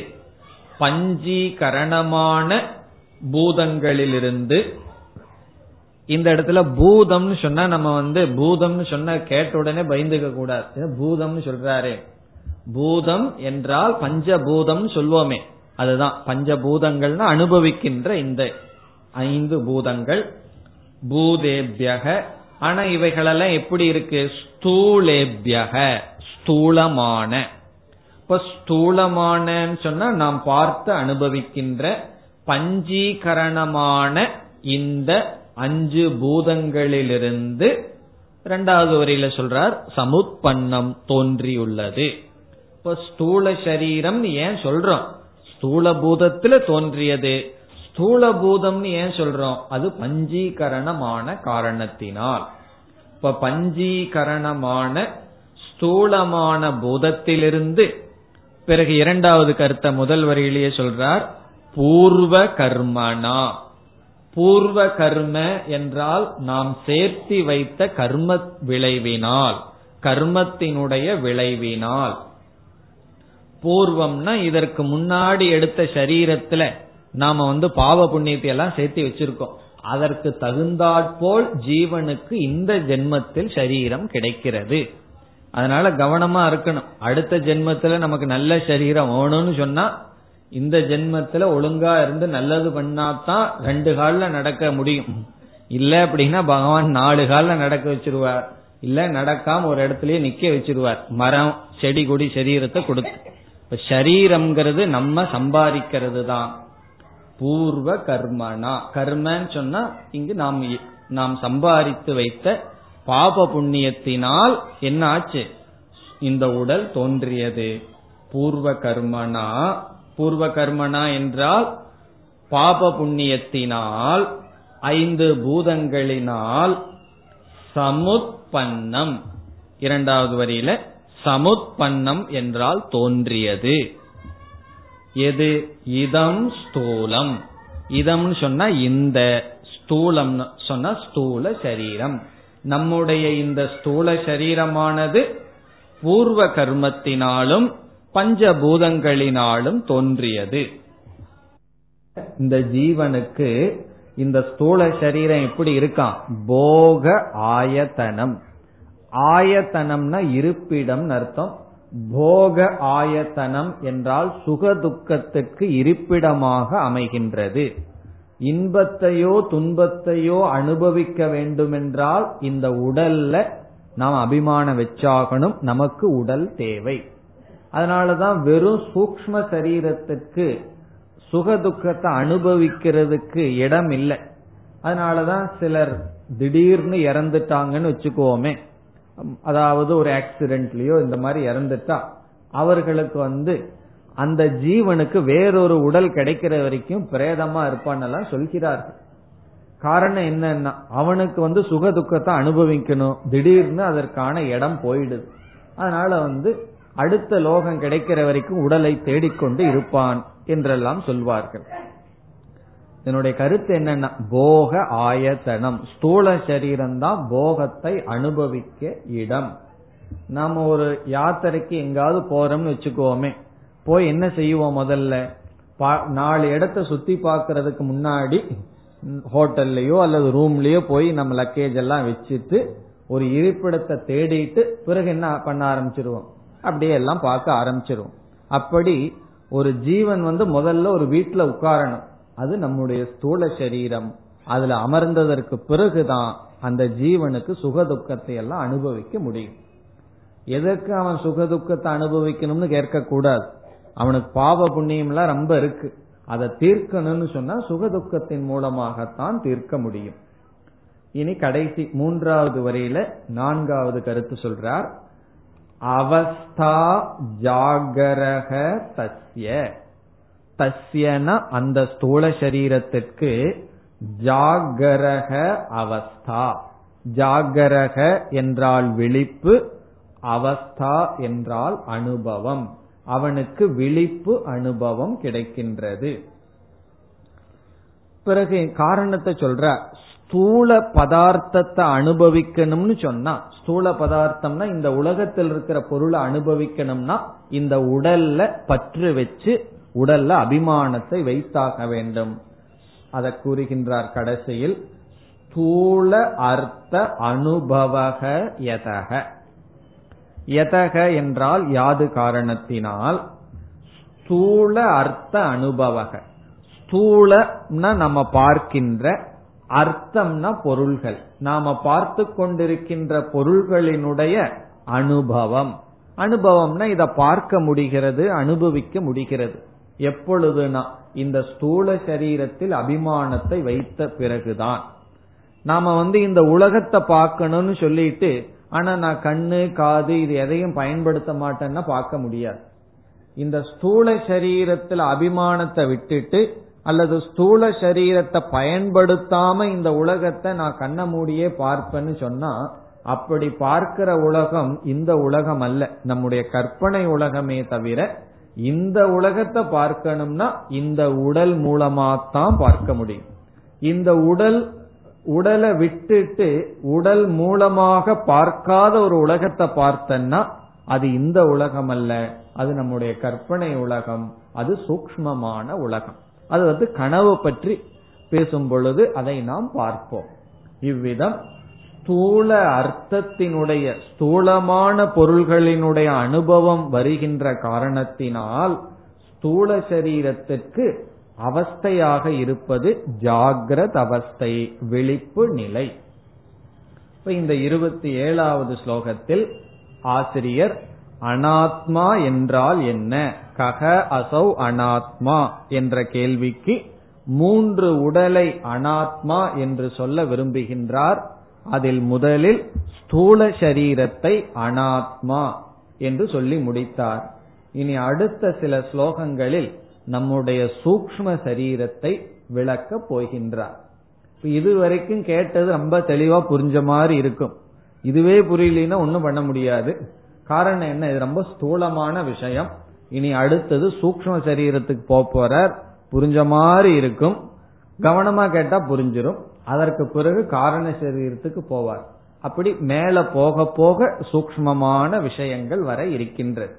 பஞ்சீகரணமான பூதங்களிலிருந்து. இந்த இடத்துல பூதம்னு சொன்னா நம்ம வந்து பூதம்னு சொன்னா கேட்ட உடனே பயந்துக்க கூடாது. பூதம்னு சொல்றாரு, பூதம் என்றால் பஞ்சபூதம் சொல்வோமே, அதுதான் பஞ்சபூதங்கள்னு அனுபவிக்கின்ற இந்த ஐந்து பூதங்கள். பூதேபியக, ஆனா இவைகளெல்லாம் எப்படி இருக்கு? ஸ்தூலேபியக ஸ்தூலமான. இப்ப ஸ்தூலமானன்னு சொன்னா நாம் பார்த்து அனுபவிக்கின்ற பஞ்சீகரணமான இந்த அஞ்சு பூதங்களிலிருந்து, இரண்டாவது வரையில சொல்றார், சமுத்பன்னம் தோன்றியுள்ளது. இப்ப ஸ்தூல சரீரம் ஏன் சொல்றோம்? ஸ்தூல பூதத்துல தோன்றியது. ஸ்தூல பூதம்னு ஏன் சொல்றோம்? அது பஞ்சீகரணமான காரணத்தினால். இப்ப பஞ்சீகரணமான ஸ்தூலமான பூதத்திலிருந்து பிறகு இரண்டாவது கருத்தை முதல் வரியிலேயே சொல்றார், பூர்வ கர்மனா. பூர்வ கர்ம என்றால் நாம் சேர்த்து வைத்த கர்ம விளைவினால், கர்மத்தினுடைய விளைவினால். பூர்வம்னா இதற்கு முன்னாடி எடுத்த சரீரத்துல நாம வந்து பாவ புண்ணியத்தை எல்லாம் சேர்த்து வச்சிருக்கோம். அதற்கு தகுந்தாற்போல் ஜீவனுக்கு இந்த ஜென்மத்தில் சரீரம் கிடைக்கிறது. அதனால கவனமா இருக்கணும். அடுத்த ஜென்மத்துல நமக்கு நல்ல சரீரம் வேணும்னு சொன்னா, இந்த ஜென்மத்துல ஒழுங்கா இருந்து நல்லது பண்ணாதான் ரெண்டு கால்ல நடக்க முடியும். இல்ல அப்படின்னா பகவான் நாலு கால்ல நடக்க வச்சிருவார், இல்ல நடக்காம ஒரு இடத்துலயே நிக்க வச்சிருவார், மரம் செடி கொடி சரீரத்தை கொடுத்து. இப்ப சரீரம்ங்கிறது நம்ம சம்பாதிக்கிறது தான். பூர்வ கர்மனா, கர்மன்னு சொன்னா இங்கு நாம் நாம் சம்பாதித்து வைத்த பாப புண்ணியத்தினால் என்ன ஆச்சு? இந்த உடல் தோன்றியது. பூர்வ கர்மனா. பூர்வ கர்மனா என்றால் பாப புண்ணியத்தினால், ஐந்து பூதங்களினால். சமுத்பன்னம், இரண்டாவது வரியில சமுத்பன்னம் என்றால் தோன்றியது. எது? இதம் ஸ்தூலம். இதம்னு சொன்னா இந்த, ஸ்தூலம் சொன்னா ஸ்தூல சரீரம். நம்முடைய இந்த ஸ்தூல சரீரமானது பூர்வ கர்மத்தினாலும் பஞ்சபூதங்களினாலும் தோன்றியது. இந்த ஜீவனுக்கு இந்த ஸ்தூல சரீரம் எப்படி இருக்கான்? போக ஆயத்தனம். ஆயத்தனம்னா இருப்பிடம் அர்த்தம். போக ஆயத்தனம் என்றால் சுக துக்கத்துக்கு இருப்பிடமாக அமைகின்றது. இன்பத்தையோ துன்பத்தையோ அனுபவிக்க வேண்டுமென்றால் இந்த உடல்ல நாம் அபிமானம் வச்சாகணும். நமக்கு உடல் தேவை. அதனாலதான் வெறும் சூக்ம சரீரத்துக்கு சுகதுக்கத்தை அனுபவிக்கிறதுக்கு இடம் இல்லை. அதனாலதான் சிலர் திடீர்னு இறந்துட்டாங்கன்னு வச்சுக்கோமே, அதாவது ஒரு ஆக்சிடென்ட்லயோ இந்த மாதிரி இறந்துட்டா அவர்களுக்கு வந்து அந்த ஜீவனுக்கு வேறொரு உடல் கிடைக்கிற வரைக்கும் பிரேதமா இருப்பான்னு சொல்கிறார்கள். காரணம் என்னன்னா அவனுக்கு வந்து சுகதுக்கத்தை அனுபவிக்கணும், திடீர்னு அதற்கான இடம் போயிடுது. அதனால வந்து அடுத்த லோகம் கிடைக்கிற வரைக்கும் உடலை தேடிக்கொண்டு இருப்பான் என்றெல்லாம் சொல்வார்கள். இதனுடைய கருத்து என்னன்னா போக ஆயத்தனம். ஸ்தூல சரீரம் தான் போகத்தை அனுபவிக்க இடம். நாம ஒரு யாத்திரைக்கு எங்காவது போறோம்னு வச்சுக்கோமே, போய் என்ன செய்வோம்? முதல்ல நாலு இடத்த சுத்தி பாக்கிறதுக்கு முன்னாடி ஹோட்டல்லையோ அல்லது ரூம்லயோ போய் நம்ம லக்கேஜ் எல்லாம் வச்சுட்டு ஒரு இருப்பிடத்தை தேடிட்டு பிறகு என்ன பண்ண ஆரம்பிச்சிருவோம்? அப்படியே எல்லாம் பார்க்க ஆரம்பிச்சிருவோம். அப்படி ஒரு ஜீவன் வந்து முதல்ல ஒரு வீட்டுல உட்காரணும். அது நம்முடைய ஸ்தூல சரீரம். அதுல அமர்ந்ததற்கு பிறகுதான் அந்த ஜீவனுக்கு சுகதுக்கத்தை எல்லாம் அனுபவிக்க முடியும். எதற்கு அவன் சுகதுக்கத்தை அனுபவிக்கணும்னு கேட்க கூடாது. அவனுக்கு பாவ புண்ணியம் எல்லாம் ரொம்ப இருக்கு, அதை தீர்க்கணும்னு சொன்னா சுகதுக்கத்தின் மூலமாகத்தான் தீர்க்க முடியும். இனி கடைசி மூன்றாவது வரையில நான்காவது கருத்து சொல்றார், அவஸ்தா ஜாகரக தஸ்ய. தஸ்யன அந்த ஸ்தூல சரீரத்திற்கு, ஜாகரக அவஸ்தா. ஜாகரக என்றால் விழிப்பு, அவஸ்தா என்றால் அனுபவம். அவனுக்கு விழிப்பு அனுபவம் கிடைக்கின்றது. பிறகு காரணத்தை சொல்ற, ஸ்தூல பதார்த்தத்தை அனுபவிக்கணும்னு சொன்னா, ஸ்தூல பதார்த்தம்னா இந்த உலகத்தில் இருக்கிற பொருளை அனுபவிக்கணும்னா இந்த உடல்ல பற்று வச்சு உடல்ல அபிமானத்தை வைத்தாக வேண்டும். அதை கூறுகின்றார் கடைசியில், ஸ்தூல அர்த்த அனுபவக யதக. யதக என்றால் யாது காரணத்தினால், ஸ்தூல அர்த்த அனுபவக. ஸ்தூலம்னா நம்ம பார்க்கின்ற, அர்த்தம்னா பொருள்கள், நாம பார்த்து கொண்டிருக்கின்ற பொருள்களினுடைய அனுபவம். அனுபவம்னா இத பார்க்க முடிகிறது, அனுபவிக்க முடிகிறது. எப்பொழுதுனா இந்த ஸ்தூல சரீரத்தில் அபிமானத்தை வைத்த பிறகுதான். நாம வந்து இந்த உலகத்தை பார்க்கணும்னு சொல்லிட்டு, ஆனா நான் கண்ணு காது இது எதையும் பயன்படுத்த மாட்டேன்னா பார்க்க முடியாது. இந்த ஸ்தூல சரீரத்தில் அபிமானத்தை விட்டுட்டு, அல்லது ஸ்தூல சரீரத்தை பயன்படுத்தாம இந்த உலகத்தை நான் கண்ண மூடியே பார்ப்பேன்னு சொன்னா, அப்படி பார்க்கிற உலகம் இந்த உலகம் அல்ல, நம்முடைய கற்பனை உலகமே தவிர இந்த உலகத்தை பார்க்கணும்னா இந்த உடல் மூலமாத்தான் பார்க்க முடியும். இந்த உடல் உடலை விட்டுட்டு உடல் மூலமாக பார்க்காத ஒரு உலகத்தை பார்த்தன்னா அது இந்த உலகம் அல்ல, அது நம்முடைய கற்பனை உலகம், அது சூக்ஷ்மமான உலகம். அது வந்து கனவு பற்றி பேசும் பொழுது அதை நாம் பார்ப்போம். இவ்விதம் ஸ்தூல அர்த்தத்தினுடைய, ஸ்தூலமான பொருள்களினுடைய அனுபவம் வருகின்ற காரணத்தினால் ஸ்தூல சரீரத்திற்கு அவஸ்தையாக இருப்பது ஜாகிரத் அவஸ்தை, விழிப்பு நிலை. இப்ப இந்த இருபத்தி ஏழாவது ஸ்லோகத்தில் ஆசிரியர் அனாத்மா என்றால் என்ன, கஹ அசௌ அனாத்மா என்ற கேள்விக்கு மூன்று உடலை அனாத்மா என்று சொல்ல விரும்புகின்றார். அதில் முதலில் ஸ்தூல சரீரத்தை அனாத்மா என்று சொல்லி முடித்தார். இனி அடுத்த சில ஸ்லோகங்களில் நம்முடைய சூக்ஷ்ம சரீரத்தை விளக்கப் போகின்றார். இதுவரைக்கும் கேட்டது ரொம்ப தெளிவா புரிஞ்ச மாதிரி இருக்கும். இதுவே புரியலன்னா ஒன்னும் பண்ண முடியாது. காரணம் என்ன, இது ரொம்ப ஸ்தூலமான விஷயம். இனி அடுத்தது சூக்ஷ்ம சரீரத்துக்கு போறார், புரிஞ்ச மாதிரி இருக்கும், கவனமா கேட்டா புரிஞ்சிடும். அதற்கு பிறகு காரண சரீரத்துக்கு போவார். அப்படி மேல போக போக சூக்ஷ்மமான விஷயங்கள் வர இருக்கின்றது.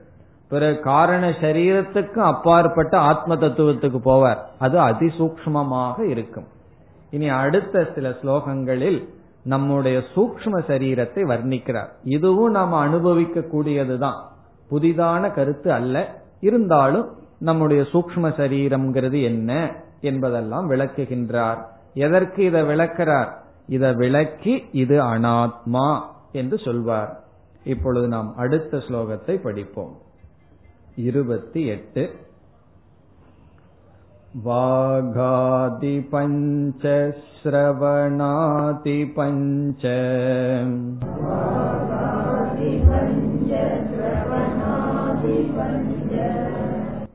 பிறகு காரண சரீரத்துக்கு அப்பாற்பட்ட ஆத்ம தத்துவத்துக்கு போவார், அது அதிசூக்ஷ்மமாக இருக்கும். இனி அடுத்த சில ஸ்லோகங்களில் நம்முடைய சூக்ஷ்ம சரீரத்தை வர்ணிக்கிறார். இதுவும் நாம் அனுபவிக்க கூடியதுதான், புதிதான கருத்து அல்ல. இருந்தாலும் நம்முடைய சூக்ஷ்ம சரீரம்ங்கிறது என்ன என்பதெல்லாம் விளக்குகின்றார். எதற்கு இதை விளக்கிறார், இதை விளக்கி இது அனாத்மா என்று சொல்வார். இப்பொழுது நாம் அடுத்த ஸ்லோகத்தை படிப்போம். இருபத்தி எட்டு. வாகாதி பஞ்ச ஸ்ரவணாதி பஞ்ச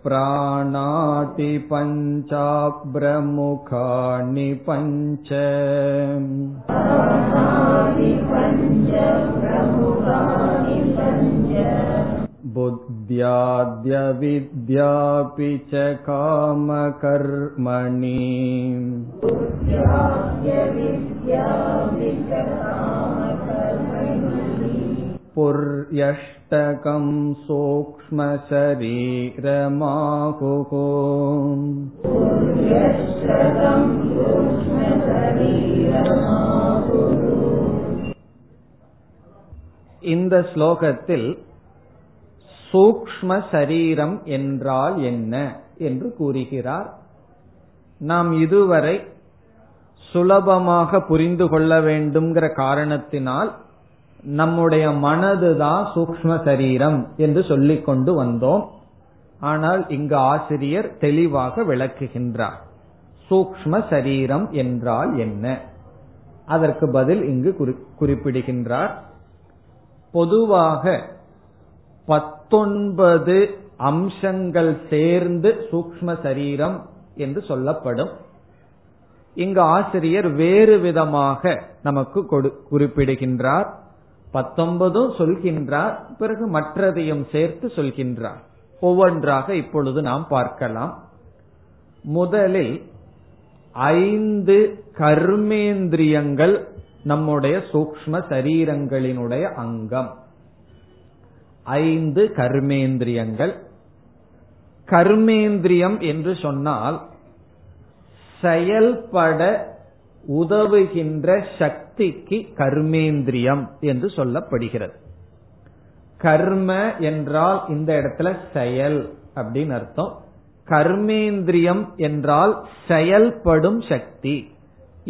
பிராணாதி பஞ்சாப்ரமுகாணி பஞ்ச புத்யாத்ய வித்யாபி ச காம கர்மணி. புர்யஷ்டகம் சூக்ஷ்ம சரீரமாஹுஹ இந்த ஸ்லோகத்தில் சூக்ஷ்ம சரீரம் என்றால் என்ன என்று கூறுகிறார். நாம் இதுவரை சுலபமாக புரிந்து கொள்ள வேண்டும்ங்கிற காரணத்தினால் நம்முடைய மனதுதான் சூக்ஷ்ம சரீரம் என்று சொல்லிக் கொண்டு வந்தோம். ஆனால் இங்கு ஆசிரியர் தெளிவாக விளக்குகின்றார் சூக்ஷ்ம சரீரம் என்றால் என்ன. அதற்கு பதில் இங்கு குறிப்பிடுகின்றார். பொதுவாக பத்தொன்பது அம்சங்கள் சேர்ந்து சூக்ஷ்ம சரீரம் என்று சொல்லப்படும். இங்கு ஆசிரியர் வேறு விதமாக நமக்கு குறிப்பிடுகின்றார். பத்தொன்பதும் சொல்கின்றார், பிறகு மற்றதையும் சேர்த்து சொல்கின்றார். ஒவ்வொன்றாக இப்பொழுது நாம் பார்க்கலாம். முதலில் ஐந்து கர்மேந்திரியங்கள் நம்முடைய சூக்ஷ்ம சரீரங்களினுடைய அங்கம். ஐந்து கர்மேந்திரியங்கள். கர்மேந்திரியம் என்று சொன்னால் செயல்பட உதவுகின்ற சக்திக்கு கர்மேந்திரியம் என்று சொல்லப்படுகிறது. கர்ம என்றால் இந்த இடத்துல செயல் அப்படின்னு அர்த்தம். கர்மேந்திரியம் என்றால் செயல்படும் சக்தி.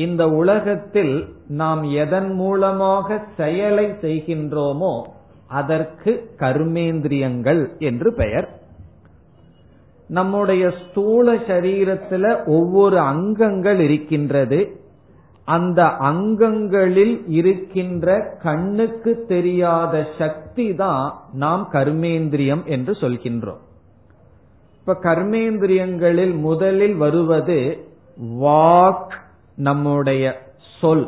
இந்த உலகத்தில் நாம் எதன் மூலமாக செயலை செய்கின்றோமோ அதற்கு கர்மேந்திரியங்கள் என்று பெயர். நம்முடைய ஸ்தூல சரீரத்துல ஒவ்வொரு அங்கங்கள் இருக்கின்றது. அந்த அங்கங்களில் இருக்கின்ற கண்ணுக்கு தெரியாத சக்தி தான் நாம் கர்மேந்திரியம் என்று சொல்கின்றோம். இப்ப கர்மேந்திரியங்களில் முதலில் வருவது வாக், நம்முடைய சொல்,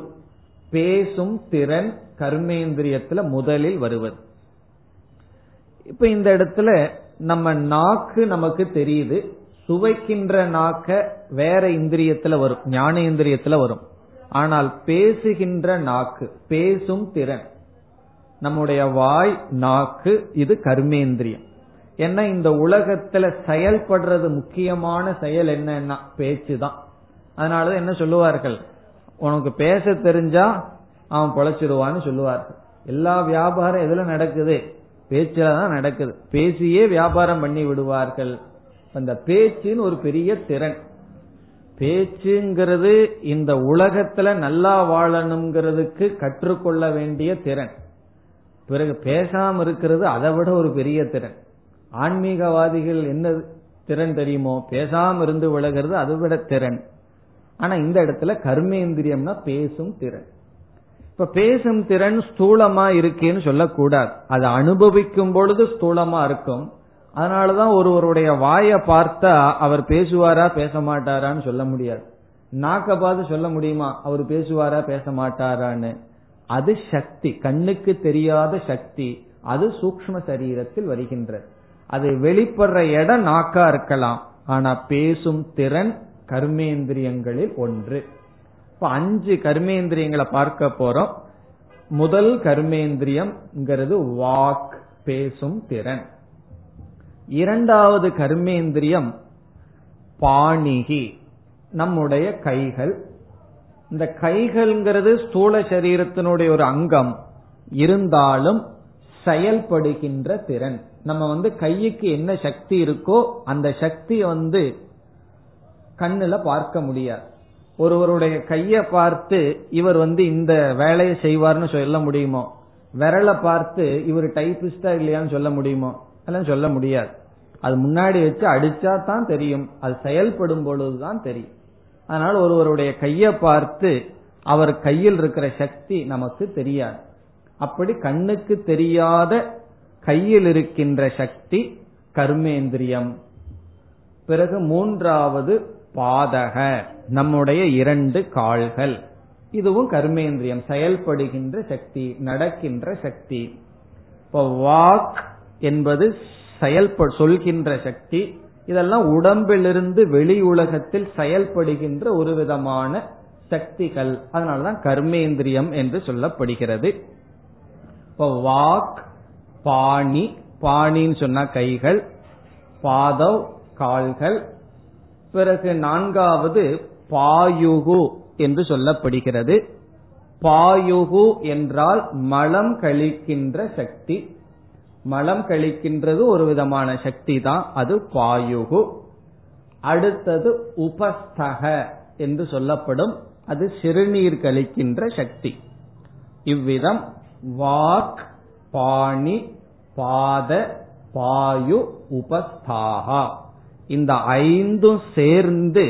பேசும் திறன் கர்மேந்திரியத்துல முதலில் வருவது. இப்ப இந்த இடத்துல நம்ம நாக்கு நமக்கு தெரியுது, சுவைக்கின்ற நாக்க வேற இந்திரியத்துல வரும், ஞானேந்திரியத்துல வரும். ஆனால் பேசுகின்ற நாக்கு, பேசும் திறன், நம்முடைய வாய், நாக்கு, இது கர்மேந்திரியம். ஏன்னா இந்த உலகத்துல செயல்படுறது முக்கியமான செயல் என்னன்னா பேச்சுதான். அதனாலதான் என்ன சொல்லுவார்கள், உனக்கு பேச தெரிஞ்சா அவன் பொழைச்சிடுவான்னு சொல்லுவார்கள். எல்லா வியாபாரம் எதுல நடக்குது, பேச்சுலதான் நடக்குது. பேசியே வியாபாரம் பண்ணி விடுவார்கள். அந்த பேச்சுன்னு ஒரு பெரிய திறன். பேச்சுங்கிறது இந்த உலகத்துல நல்லா வாழணுங்கிறதுக்கு கற்றுக்கொள்ள வேண்டிய திறன். பிறகு பேசாம இருக்கிறது, அதை விட ஒரு பெரிய திறன். ஆன்மீகவாதிகள் என்ன திறன் தெரியுமோ, பேசாம இருந்து விலகிறது, அதை விட திறன். ஆனா இந்த இடத்துல கர்மேந்திரியம்னா பேசும் திறன். இப்ப பேசும் திறன் ஸ்தூலமா இருக்கேன்னு சொல்லக்கூடாது, அதை அனுபவிக்கும் பொழுது ஸ்தூலமா இருக்கும். அதனாலதான் ஒருவருடைய வாயை பார்த்தா அவர் பேசுவாரா பேச மாட்டாரான்னு சொல்ல முடியாது. நாக்க பார்த்து சொல்ல முடியுமா அவர் பேசுவாரா பேச மாட்டாரான்னு? அது சக்தி, கண்ணுக்கு தெரியாத சக்தி. அது சூக்ஷ்ம சரீரத்தில் வருகின்றது. அது வெளிப்படுற இடம் நாக்கா இருக்கலாம். ஆனா பேசும் திறன் கர்மேந்திரியங்களில் ஒன்று. இப்ப அஞ்சு கர்மேந்திரியங்களை பார்க்க போறோம். முதல் கர்மேந்திரியம் வாக், பேசும் திறன். இரண்டாவது கர்மேந்திரியம் பாணிகி, நம்முடைய கைகள். இந்த கைகள்ங்கிறது ஸ்தூல சரீரத்தினுடைய ஒரு அங்கம், இருந்தாலும் செயல்படுகின்ற திறன். நம்ம வந்து கைக்கு என்ன சக்தி இருக்கோ அந்த சக்திய வந்து கண்ணுல பார்க்க முடியாது. ஒருவருடைய கைய பார்த்து இவர் வந்து இந்த வேலையை செய்வார்னு சொல்ல முடியுமோ? விரலை பார்த்து இவர் டைபிஸ்டா இல்லையான்னு சொல்ல முடியுமோ? அதெல்லாம் சொல்ல முடியாது. அது முன்னாடி வச்சு அடிச்சா தான் தெரியும், அது செயல்படும் பொழுதுதான் தெரியும். அதனால ஒருவருடைய கைய பார்த்து அவர் கையில் இருக்கிற சக்தி நமக்கு தெரியாது. அப்படி கண்ணுக்கு தெரியாத கையில் இருக்கின்ற சக்தி கர்மேந்திரியம். பிறகு மூன்றாவது பாதக, நம்முடைய இரண்டு கால்கள். இதுவும் கர்மேந்திரியம், செயல்படுகின்ற சக்தி, நடக்கின்ற சக்தி. இப்போ வாக் என்பது செயல்ப சொல்கின்ற சக்தி. இதெல்லாம் உடம்பிலிருந்து வெளி உலகத்தில் செயல்படுகின்ற ஒரு விதமான சக்திகள். அதனாலதான் கர்மேந்திரியம் என்று சொல்லப்படுகிறது. இப்போ வாக், பாணி, பாணின்னு சொன்னா கைகள், பாதவ் கால்கள். பிறகு நான்காவது பாயுகு என்று சொல்லப்படுகிறது. பாயுகு என்றால் மலம் கழிக்கின்ற சக்தி. மலம் கழிக்கின்றது ஒரு விதமான சக்தி தான், அது பாயுகு. அடுத்தது உபஸ்தக என்று சொல்லப்படும், அது சிறுநீர் கழிக்கின்ற சக்தி. இவ்விதம் வாக், பாணி, பாத, பாயு, உபஸ்தாகா இந்த ஐந்தும் சேர்ந்து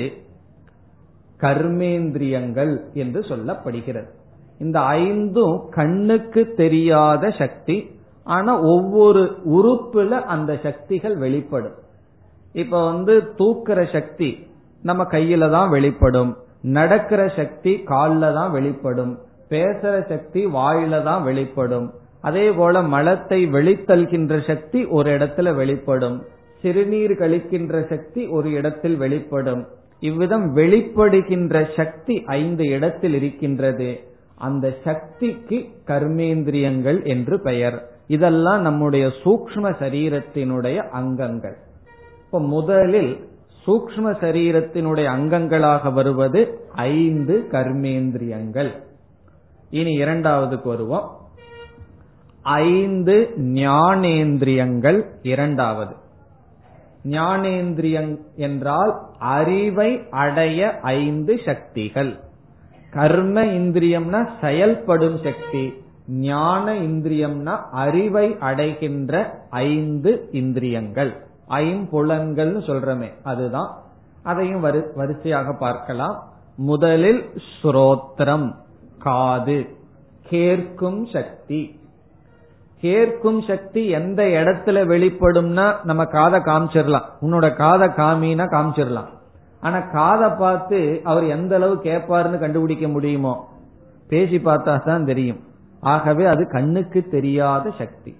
கர்மேந்திரியங்கள் என்று சொல்லப்படுகிறது. இந்த ஐந்தும் கண்ணுக்கு தெரியாத சக்தி. ஆனா ஒவ்வொரு உறுப்புல அந்த சக்திகள் வெளிப்படும். இப்ப வந்து தூக்குற சக்தி நம்ம கையில தான் வெளிப்படும், நடக்கிற சக்தி கால்ல தான் வெளிப்படும், பேசுற சக்தி வாயில தான் வெளிப்படும். அதே போல மலத்தை வெளித்தல்கின்ற சக்தி ஒரு இடத்துல வெளிப்படும், சிறுநீர் கழிக்கின்ற சக்தி ஒரு இடத்தில் வெளிப்படும். இவ்விதம் வெளிப்படுகின்ற சக்தி ஐந்து இடத்தில் இருக்கின்றது. அந்த சக்திக்கு கர்மேந்திரியங்கள் என்று பெயர். இதெல்லாம் நம்முடைய சூக்ஷ்ம சரீரத்தினுடைய அங்கங்கள். இப்ப முதலில் சூக்ஷ்ம சரீரத்தினுடைய அங்கங்களாக வருவது ஐந்து கர்மேந்திரியங்கள். இனி இரண்டாவதுக்கு வருவோம். ஐந்து ஞானேந்திரியங்கள் இரண்டாவது. ஞானேந்திரியம் என்றால் அறிவை அடைய ஐந்து சக்திகள். கர்ம இந்திரியம்னா செயல்படும் சக்தி, ஞான இந்திரியம்னா அறிவை அடைகின்ற ஐந்து இந்திரியங்கள், ஐம்புலன்கள் சொல்றமே அதுதான். அதையும் வரிசையாக பார்க்கலாம். முதலில் ஸ்ரோத்ரம், காது, கேட்கும் சக்தி. கேட்கும் சக்தி எந்த இடத்துல வெளிப்படும்னா நம்ம காதை காமிச்சிடலாம், உன்னோட காதை காமினா காமிச்சிடலாம். ஆனா காதை பார்த்து அவர் எந்த அளவு கேட்பாருன்னு கண்டுபிடிக்க முடியுமோ? பேசி பார்த்தா தான் தெரியும். ஆகவே அது கண்ணுக்கு தெரியாத சக்தி.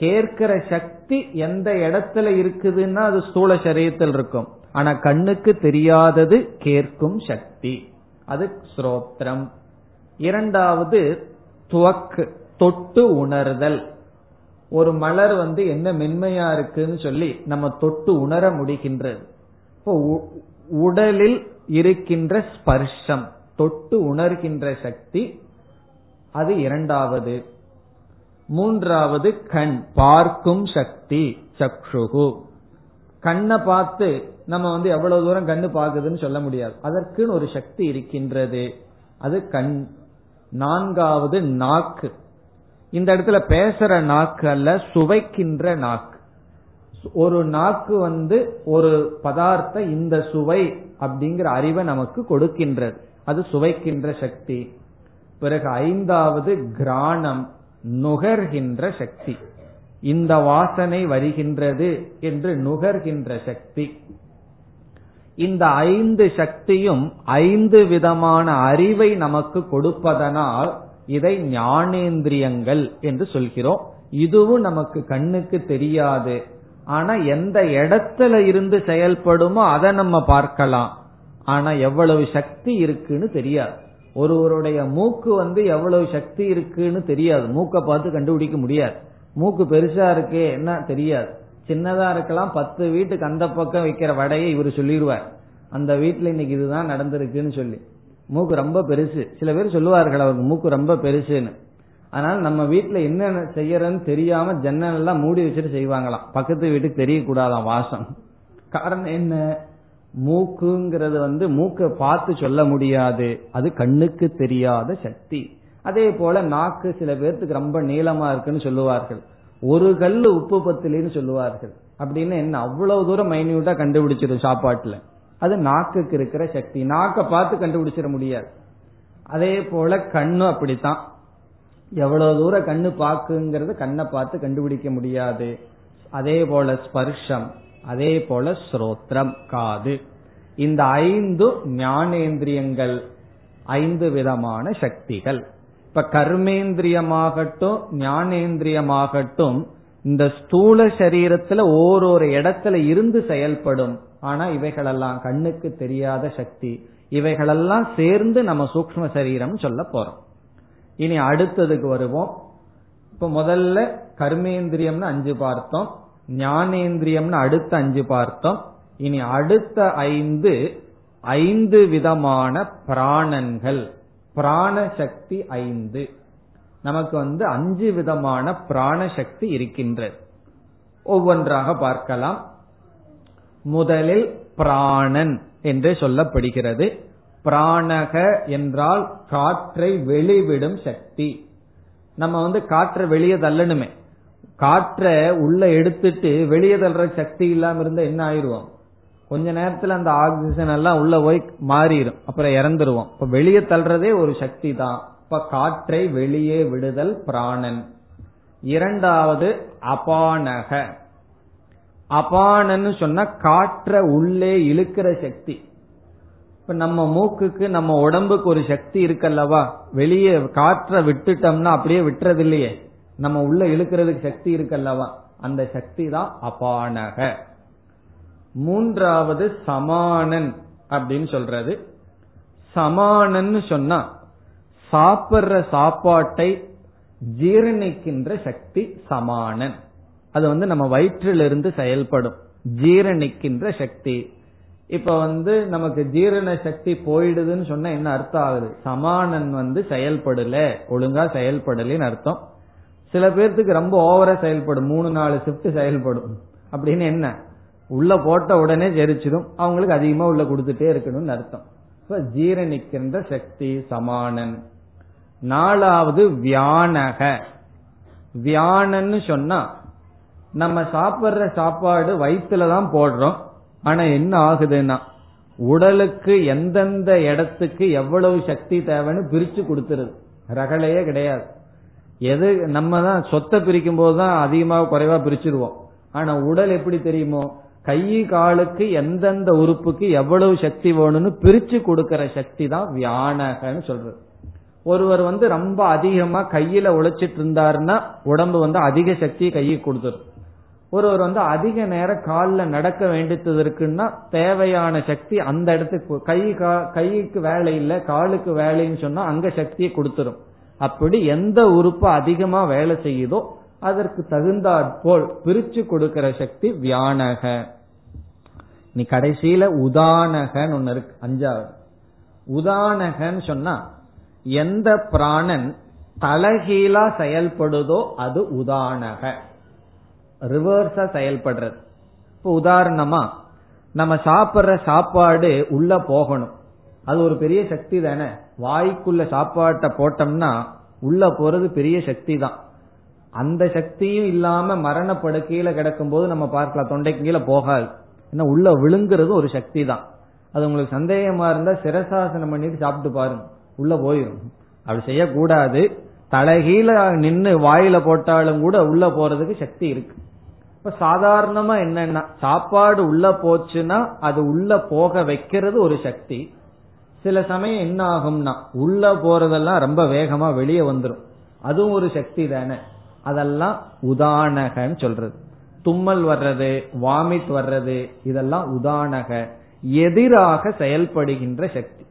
கேட்கிற சக்தி எந்த இடத்துல இருக்குதுன்னா அது ஸ்தூல சரீரத்தில் இருக்கும். ஆனா கண்ணுக்கு தெரியாதது கேட்கும் சக்தி, அது ஸ்ரோத்ரம். இரண்டாவது துவக்கு, தொட்டு உணர்தல். ஒரு மலர் வந்து என்ன மென்மையா இருக்குன்னு சொல்லி நம்ம தொட்டு உணர முடிகின்றது. இப்போ உடலில் இருக்கின்ற ஸ்பர்ஷம், தொட்டு உணர்கின்ற சக்தி, அது இரண்டாவது. மூன்றாவது கண், பார்க்கும் சக்தி, சக்ஷுகு. கண்ணை பார்த்து நம்ம வந்து எவ்வளவு தூரம் கண்ணு பாக்குதுன்னு சொல்ல முடியாது, அதற்குன்னு ஒரு சக்தி இருக்கின்றது, அது கண். நான்காவது நாக்கு, இந்த இடத்துல பேசுற நாக்கு அல்ல, சுவைக்கின்ற நாக்கு. ஒரு நாக்கு வந்து ஒரு பதார்த்த இந்த சுவை அப்படிங்கிற அறிவை நமக்கு கொடுக்கின்றது, அது சுவைக்கின்ற சக்தி. பிறகு ஐந்தாவது கிராணம், நுகர்கின்ற சக்தி, இந்த வாசனை வருகின்றது என்று நுகர்கின்ற சக்தி. இந்த ஐந்து சக்தியும் ஐந்து விதமான அறிவை நமக்கு கொடுப்பதனால் இதை ஞானேந்திரியங்கள் என்று சொல்கிறோம். இதுவும் நமக்கு கண்ணுக்கு தெரியாது, ஆனா எந்த இடத்துல இருந்து செயல்படுமோ அதை நம்ம பார்க்கலாம். ஆனா எவ்வளவு சக்தி இருக்குன்னு தெரியாது. ஒருவருடைய மூக்கு வந்து எவ்வளவு சக்தி இருக்குன்னு தெரியாது, மூக்க பார்த்து கண்டுபிடிக்க முடியாது. மூக்கு பெருசா இருக்கே என்ன தெரியாது, சின்னதா இருக்கலாம். பத்து வீட்டுக்கு அந்த பக்கம் வைக்கிற வடையை இவர் சொல்லிடுவார், அந்த வீட்டுல இன்னைக்கு இதுதான் நடந்திருக்குன்னு சொல்லி. மூக்கு ரொம்ப பெருசு, சில பேர் சொல்லுவார்கள் அவருக்கு மூக்கு ரொம்ப பெருசுன்னு. அதனால நம்ம வீட்டுல என்ன செய்யறன்னு தெரியாம ஜன்னல் எல்லாம் மூடி வச்சுட்டு செய்வாங்களாம், பக்கத்து வீட்டுக்கு தெரியக்கூடாதான் வாசம். காரணம் என்ன? மூக்குங்கிறது வந்து மூக்க பார்த்து சொல்ல முடியாது, அது கண்ணுக்கு தெரியாத சக்தி. அதே போல நாக்கு சில பேர்த்துக்கு ரொம்ப நீளமா இருக்குன்னு சொல்லுவார்கள், ஒரு கல்லு உப்பு பத்திலின்னு சொல்லுவார்கள். அப்படின்னு என்ன அவ்வளவு தூரம் மைன்யூட்டா கண்டுபிடிச்சிடும் சாப்பாட்டுல, அது நாக்குக்கு இருக்கிற சக்தி. நாக்க பார்த்து கண்டுபிடிச்சிட முடியாது. அதே போல கண்ணு அப்படித்தான், எவ்வளவு தூரம் கண்ணு பாக்குங்கிறது கண்ணை பார்த்து கண்டுபிடிக்க முடியாது. அதே போல ஸ்பர்ஷம், அதே போல ஸ்ரோத்ரம், காது. இந்த ஐந்து ஞானேந்திரியங்கள், ஐந்து விதமான சக்திகள். இப்ப கர்மேந்திரியமாகட்டும் ஞானேந்திரியமாகட்டும் இந்த ஸ்தூல சரீரத்துல ஓரொரு இடத்துல இருந்து செயல்படும். ஆனா இவைகளெல்லாம் கண்ணுக்கு தெரியாத சக்தி. இவைகளெல்லாம் சேர்ந்து நம்ம சூக்ஷ்ம சரீரம் சொல்ல போறோம். இனி அடுத்ததுக்கு வருவோம். இப்ப முதல்ல கர்மேந்திரியம்னு அஞ்சு பார்த்தோம், ஞானேந்திரியம்னு அடுத்த அஞ்சு பார்த்தோம். இனி அடுத்த ஐந்து, ஐந்து விதமான பிராணன்கள், பிராணசக்தி ஐந்து. நமக்கு வந்து அஞ்சு விதமான பிராணசக்தி இருக்கின்றது, ஒவ்வொன்றாக பார்க்கலாம். முதலில் பிராணன் என்று சொல்லப்படுகிறது. பிராணக என்றால் காற்றை வெளிவிடும் சக்தி. நம்ம வந்து காற்றை வெளியே தள்ளணுமே, காற்றை உள்ள எடுத்துட்டு வெளியே தள்ளுற சக்தி இல்லாம இருந்தா என்ன ஆயிடுவோம்? கொஞ்ச நேரத்துல அந்த ஆக்சிஜன் எல்லாம் உள்ள போய் மாறிடும், அப்புறம் இறந்துருவோம். இப்ப வெளியே தள்ளுறதே ஒரு சக்தி தான். இப்ப காற்றை வெளியே விடுதல் பிராணன். இரண்டாவது அபானக. அபானன்னு சொன்னா காற்றை உள்ளே இழுக்கிற சக்தி. இப்ப நம்ம மூக்குக்கு நம்ம உடம்புக்கு ஒரு சக்தி இருக்கல்லவா, வெளியே காற்றை விட்டுட்டோம்னா அப்படியே விட்டுறது இல்லையே, நம்ம உள்ள இழுக்கிறதுக்கு சக்தி இருக்கல்லவா, அந்த சக்தி தான் அபானக. மூன்றாவது சமானன் அப்படின்னு சொல்றது. சமானன்னு சொன்னா சாப்பிடுற சாப்பாட்டை ஜீரணிக்கின்ற சக்தி சமானன். அது வந்து நம்ம வயிற்றிலிருந்து செயல்படும் ஜீரணிக்கின்ற சக்தி. இப்ப வந்து நமக்கு ஜீரண சக்தி போயிடுதுன்னு சொன்னா என்ன அர்த்தம் ஆகுது? சமானன் வந்து செயல்படல, ஒழுங்கா செயல்படலன்னு அர்த்தம். சில பேர்த்துக்கு ரொம்ப ஓவரா செயல்படும், மூணு நாலு ஷிப்ட் செயல்படும். அப்படின்னு என்ன? உள்ள போட்ட உடனே ஜெரிச்சிடும், அவங்களுக்கு அதிகமா உள்ள கொடுத்துட்டே இருக்கணும்னு அர்த்தம். ஜீரணிக்கின்ற சக்தி சமானன். நாலாவது வியானக. வியானன்னு சொன்னா நம்ம சாப்பிடுற சாப்பாடு வயிற்றுலதான் போடுறோம், ஆனா என்ன ஆகுதுன்னா உடலுக்கு எந்தெந்த இடத்துக்கு எவ்வளவு சக்தி தேவைன்னு பிரிச்சு கொடுத்துருது, ரகலையே கிடையாது. எது நம்ம தான் சொத்தை பிரிக்கும் போதுதான் அதிகமா குறைவா பிரிச்சிருவோம், ஆனா உடல் எப்படி தெரியுமோ கை காலுக்கு எந்தெந்த உறுப்புக்கு எவ்வளவு சக்தி வேணும்னு பிரிச்சு கொடுக்கற சக்தி தான் வியானகன்னு சொல்றது. ஒருவர் வந்து ரொம்ப அதிகமா கையில உழைச்சிட்டு இருந்தாருன்னா உடம்பு வந்து அதிக சக்தியை கையை கொடுத்துரும். ஒருவர் வந்து அதிக நேரம் காலில் நடக்க வேண்டியது இருக்குன்னா தேவையான சக்தி அந்த இடத்துக்கு, கை கைக்கு வேலை இல்லை காலுக்கு வேலைன்னு சொன்னா அங்க சக்தியை கொடுத்துரும். அப்படி எந்த உறுப்பு அதிகமா வேலை செய்யுதோ அதற்கு தகுந்தாற்போல் பிரிச்சு கொடுக்கிற சக்தி வியானக. நீ கடைசியில உதானகன்னு ஒன்னு இருக்கு, அஞ்சாவது. உதானகன்னு சொன்னா எந்த பிராணன் தலைகீழா செயல்படுதோ அது உதானக, ரிவர்ஸா செயல்படுறது. இப்போ உதாரணமா நம்ம சாப்பிடுற சாப்பாடு உள்ள போகணும், அது ஒரு பெரிய சக்தி தானே. வாய்க்குள்ள சாப்பாட்டை போட்டோம்னா உள்ள போறது பெரிய சக்தி தான். அந்த சக்தியும் இல்லாம மரணப்படுக்கையில கிடக்கும் போது நம்ம பார்க்கலாம் தொண்டைக்கு கீழே போகாது, ஏன்னா உள்ள விழுங்குறது ஒரு சக்தி தான். அது உங்களுக்கு சந்தேகமா இருந்தா சிரசாசனம் பண்ணிட்டு சாப்பிட்டு பாருங்க, உள்ள போயிடும். அப்படி செய்யக்கூடாது, தலைகீழ நின்று வாயில போட்டாலும் கூட உள்ள போறதுக்கு சக்தி இருக்கு. இப்ப சாதாரணமா என்னன்னா சாப்பாடு உள்ள போச்சுன்னா அது உள்ள போக வைக்கிறது ஒரு சக்தி. சில சமயம் என்ன ஆகும்னா உள்ள போறதெல்லாம் ரொம்ப வேகமா வெளியே வந்துடும், அதுவும் ஒரு சக்தி தானே. அதெல்லாம் உதானகன்னு சொல்றது. தும்மல் வர்றது, வாமிட் வர்றது, இதெல்லாம் உதானக, எதிராக செயல்படுகின்ற சக்தி.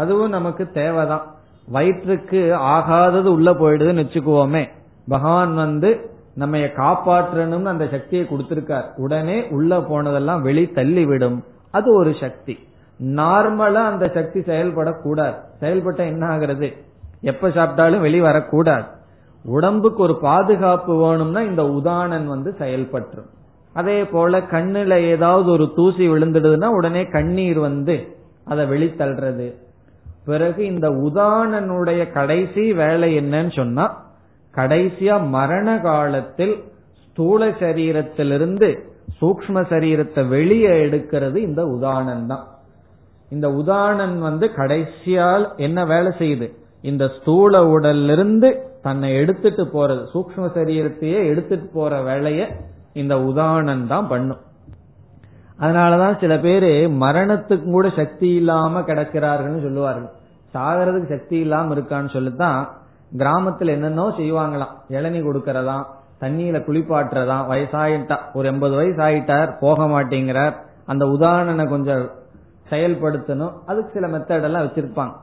அதுவும் நமக்கு தேவைதான். வயிற்றுக்கு ஆகாதது உள்ள போயிடுதுன்னு வச்சுக்குவோமே, பகவான் வந்து நம்ம காப்பாற்றணும்னு அந்த சக்தியை கொடுத்திருக்கார், உடனே உள்ள போனதெல்லாம் வெளி தள்ளி விடும், அது ஒரு சக்தி. நார்மலா அந்த சக்தி செயல்படக்கூடாது, செயல்பட்ட என்ன ஆகிறது, எப்ப சாப்பிட்டாலும் வெளி வரக்கூடாது. உடம்புக்கு ஒரு பாதுகாப்பு வேணும்னா இந்த உதானன் வந்து செயல்பற்றும். அதே போல கண்ணுல ஏதாவது ஒரு தூசி விழுந்துடுதுன்னா உடனே கண்ணீர் வந்து அதை வெளித்தள்ளுறது. பிறகு இந்த உதானனுடைய கடைசி வேலை என்னன்னு சொன்னா கடைசியா மரண காலத்தில் ஸ்தூல சரீரத்திலிருந்து சூக்ஷ்ம சரீரத்தை வெளியே எடுக்கிறது இந்த உதானன் தான். இந்த உதானன் வந்து கடைசியால் என்ன வேலை செய்யுது, இந்த ஸ்தூல உடலிலிருந்து தன்னை எடுத்துட்டு போறது, சூக்ஷ்ம சரீரத்தையே எடுத்துட்டு போற வேலைய இந்த உதானன் தான் பண்ணும். அதனாலதான் சில பேரு மரணத்துக்கு கூட சக்தி இல்லாம கிடக்கிறார்கள் சொல்லுவார்கள், சாகிறதுக்கு சக்தி இல்லாம இருக்கான்னு சொல்லித்தான் கிராமத்துல என்னென்னோ செய்வாங்களாம், இளநீ கொடுக்கறதாம், தண்ணியில குளிப்பாட்டுறதாம். வயசாயிட்டா ஒரு எண்பது வயசு ஆயிட்டார் போக மாட்டேங்கிறார், அந்த உதாரணனை கொஞ்சம் செயல்படுத்தணும், அதுக்கு சில மெத்தடெல்லாம் வச்சிருப்பாங்க,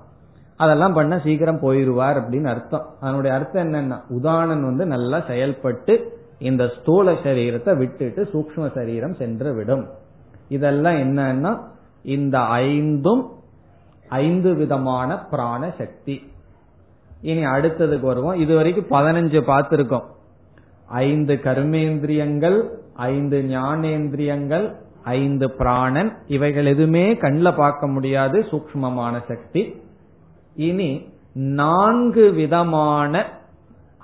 அதெல்லாம் பண்ண சீக்கிரம் போயிருவார் அப்படின்னு அர்த்தம். அதனுடைய அர்த்தம் என்னன்னா உதாரணன் வந்து நல்லா செயல்பட்டு இந்த ஸ்தூல சரீரத்தை விட்டுட்டு சூக்ஷ்ம சரீரம் சென்று விடும். இதெல்லாம் என்னன்னா இந்த ஐந்தும் ஐந்து விதமான பிராண சக்தி. இனி அடுத்ததுக்கு வருவோம். இதுவரைக்கும் பதினஞ்சு பார்த்திருக்கோம். ஐந்து கர்மேந்திரியங்கள், ஐந்து ஞானேந்திரியங்கள், ஐந்து பிராணன், இவைகள் எதுவுமே கண்ணில் பார்க்க முடியாது சூக்ஷ்மமான சக்தி. இனி நான்கு விதமான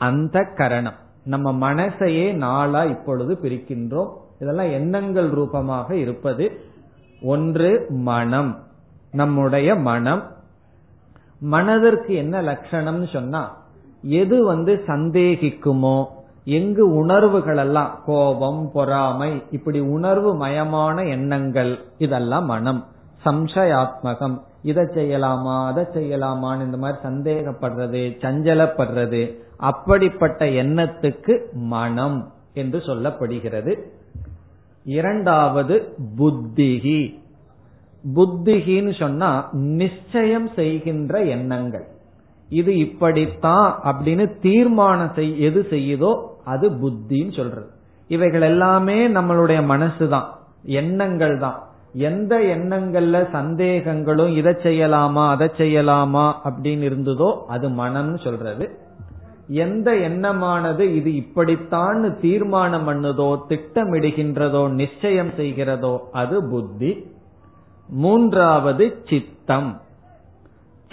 அந்த கரணம், நம்ம மனசையே நாளா இப்பொழுது பிரிக்கின்றோம். இதெல்லாம் எண்ணங்கள் ரூபமாக இருப்பது. ஒன்று மனம், நம்முடைய மனம். மனதிற்கு என்ன லட்சணம்னு சொன்னா எது வந்து சந்தேகிக்குமோ, எங்கு உணர்வுகள் எல்லாம் கோபம் பொறாமை இப்படி உணர்வு மயமான எண்ணங்கள், இதெல்லாம் மனம். சம்சயாத்மகம், இதை செய்யலாமா அதை செய்யலாமான்னு இந்த மாதிரி சந்தேகப்படுறது சஞ்சலப்படுறது, அப்படிப்பட்ட எண்ணத்துக்கு மனம் என்று சொல்லப்படுகிறது. இரண்டாவது புத்திகி. புத்திகின்னு சொன்னா நிச்சயம் செய்கின்ற எண்ணங்கள், இது இப்படித்தான் அப்படின்னு தீர்மானம் செய் எது செய்யுதோ அது புத்தின்னு சொல்றது. இவைகள் எல்லாமே நம்மளுடைய மனசு தான், எண்ணங்கள் தான். எந்த எண்ணங்கள்ல சந்தேகங்களும் இதை செய்யலாமா அதை செய்யலாமா அப்படின்னு இருந்ததோ அது மனம்னு சொல்றது. எந்த எண்ணமானது இது இப்படித்தான் தீர்மானம் பண்ணுதோ திட்டமிடுகின்றதோ நிச்சயம் செய்கிறதோ அது புத்தி. மூன்றாவது சித்தம்.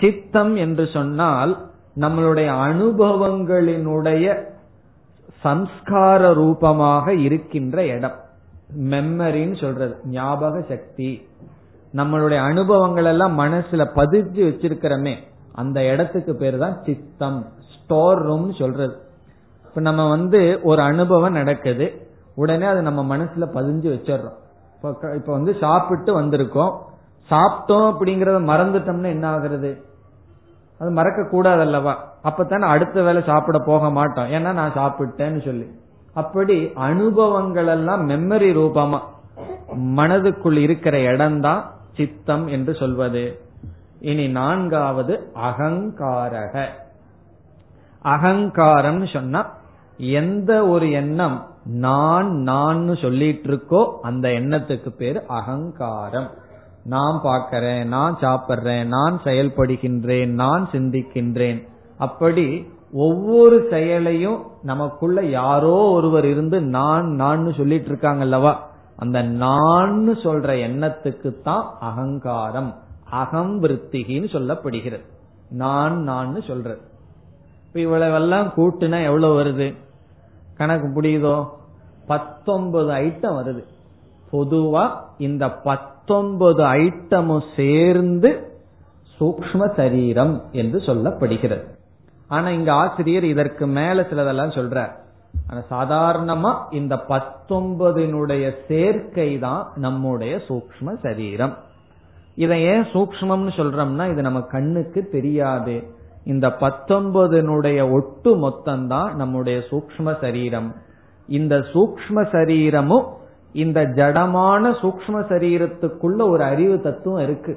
சித்தம் என்று சொன்னால் நம்மளுடைய அனுபவங்களினுடைய சம்ஸ்கார ரூபமாக இருக்கின்ற இடம் மெமரின்னு சொல்றது, ஞாபக சக்தி. நம்மளுடைய அனுபவங்கள் எல்லாம் மனசுல பதிஞ்சு வச்சிருக்கிறமே அந்த இடத்துக்கு பேர் தான் சித்தம், ஸ்டோர் ரூம் சொல்றது. இப்ப நம்ம வந்து ஒரு அனுபவம் நடக்குது, உடனே அது நம்ம மனசுல பதிஞ்சு வச்சிடறோம். இப்ப வந்து சாப்பிட்டு வந்திருக்கோம், சாப்பிட்டோம் அப்படிங்கறத மறந்துட்டோம்னா என்ன ஆகுறது? அது மறக்க கூடாது அல்லவா? அப்பத்தானே அடுத்த வேளை சாப்பிட போக மாட்டோம், ஏன்னா நான் சாப்பிட்டேன்னு சொல்லி. அப்படி அனுபவங்கள் எல்லாம் மெமரி ரூபமா மனதுக்குள் இருக்கிற இடம்தான் சித்தம் என்று சொல்வது. இனி நான்காவது அகங்காரக. அகங்காரம் சொன்னா எந்த ஒரு எண்ணம் நான் நான் சொல்லிட்டு இருக்கோ அந்த எண்ணத்துக்கு பேரு அகங்காரம். நான் பார்க்கிறேன், நான் சாப்பிட்றேன், நான் செயல்படுகின்றேன், நான் சிந்திக்கின்றேன். அப்படி ஒவ்வொரு செயலையும் நமக்குள்ள யாரோ ஒருவர் இருந்து நான் நான் சொல்லிட்டு இருக்காங்கல்லவா, அந்த நான் சொல்ற எண்ணத்துக்கு தான் அகங்காரம், அகம் விருத்திகின்னு சொல்லப்படுகிறது. நான் நான் சொல்றது. இப்ப இவ்வளவெல்லாம் கூட்டுனா எவ்வளவு வருது? கணக்கு புரியுதோ? பத்தொன்பது ஐட்டம் வருது. பொதுவா இந்த பத்தொன்பது ஐட்டமும் சேர்ந்து சூக்ஷ்ம சரீரம் என்று சொல்லப்படுகிறது. ஆனா இங்க ஆசிரியர் இதற்கு மேல சிலதெல்லாம் சொல்றார். ஆனா சாதாரணமா இந்த பத்தொன்பதினுடைய சேர்க்கை தான் நம்முடைய சூக்ஷ்ம சரீரம். இதை ஏன் சூக்ஷ்மம்னு சொல்றோம்னா, இது நம்ம கண்ணுக்கு தெரியாது. இந்த பத்தொன்பதினுடைய ஒட்டு மொத்தம் தான் நம்முடைய சூக்ஷ்ம சரீரம். இந்த சூக்ஷ்ம சரீரமும் இந்த ஜடமான சூக்ஷ்ம சரீரத்துக்குள்ள ஒரு அறிவு தத்துவம் இருக்கு,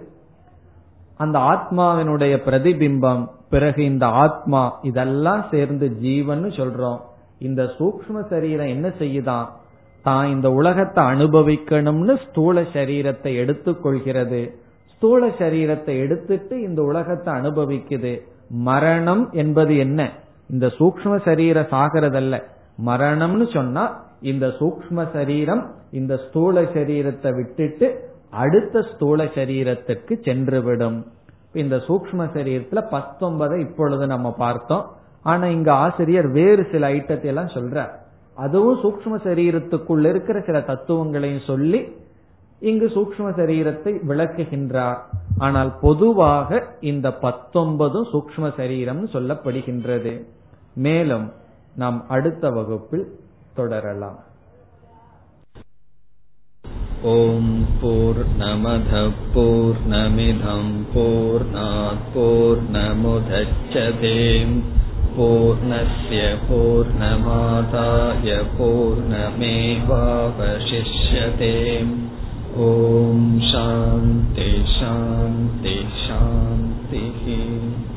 அந்த ஆத்மாவினுடைய பிரதிபிம்பம். பிறகு இந்த ஆத்மா, இதெல்லாம் சேர்ந்து ஜீவன் சொல்றோம். இந்த சூக்ஷ்ம சரீரம் என்ன செய்யுதான்? தான் இந்த உலகத்தை அனுபவிக்கணும்னு ஸ்தூல சரீரத்தை எடுத்துக்கொள்கிறது. ஸ்தூல சரீரத்தை எடுத்துட்டு இந்த உலகத்தை அனுபவிக்குது. மரணம் என்பது என்ன? இந்த சூக்ஷ்ம சரீர சாகிறதல்ல. மரணம்னு சொன்னா இந்த சூக்ஷ்ம சரீரம் இந்த ஸ்தூல சரீரத்தை விட்டுட்டு அடுத்த ஸ்தூல சரீரத்திற்கு சென்றுவிடும். இந்த சூக்ஷ்ம சரீரத்துல பத்தொன்பதை இப்பொழுது நம்ம பார்த்தோம். ஆனா இங்க ஆசிரியர் வேறு சில ஐட்டத்தை எல்லாம் சொல்றார். அதுவும் சூக்ஷ்ம சரீரத்துக்குள்ள இருக்கிற சில தத்துவங்களையும் சொல்லி இங்கு சூக்ஷ்ம சரீரத்தை விளக்குகின்றார். ஆனால் பொதுவாக இந்த பத்தொன்பதும் சூக்ஷ்ம சரீரம் சொல்லப்படுகின்றது. மேலும் நாம் அடுத்த வகுப்பில் தொடரலாம். ஓம் பூர்ணமத பூர்ணமிதம் பூர்ணாத் பூர்ணமுதச்யதே பூர்ணஸ்ய பூர்ணமாதாய பூர்ணமேவாவசிஷ்யதே. ஓம் சாந்தி சாந்தி சாந்தி.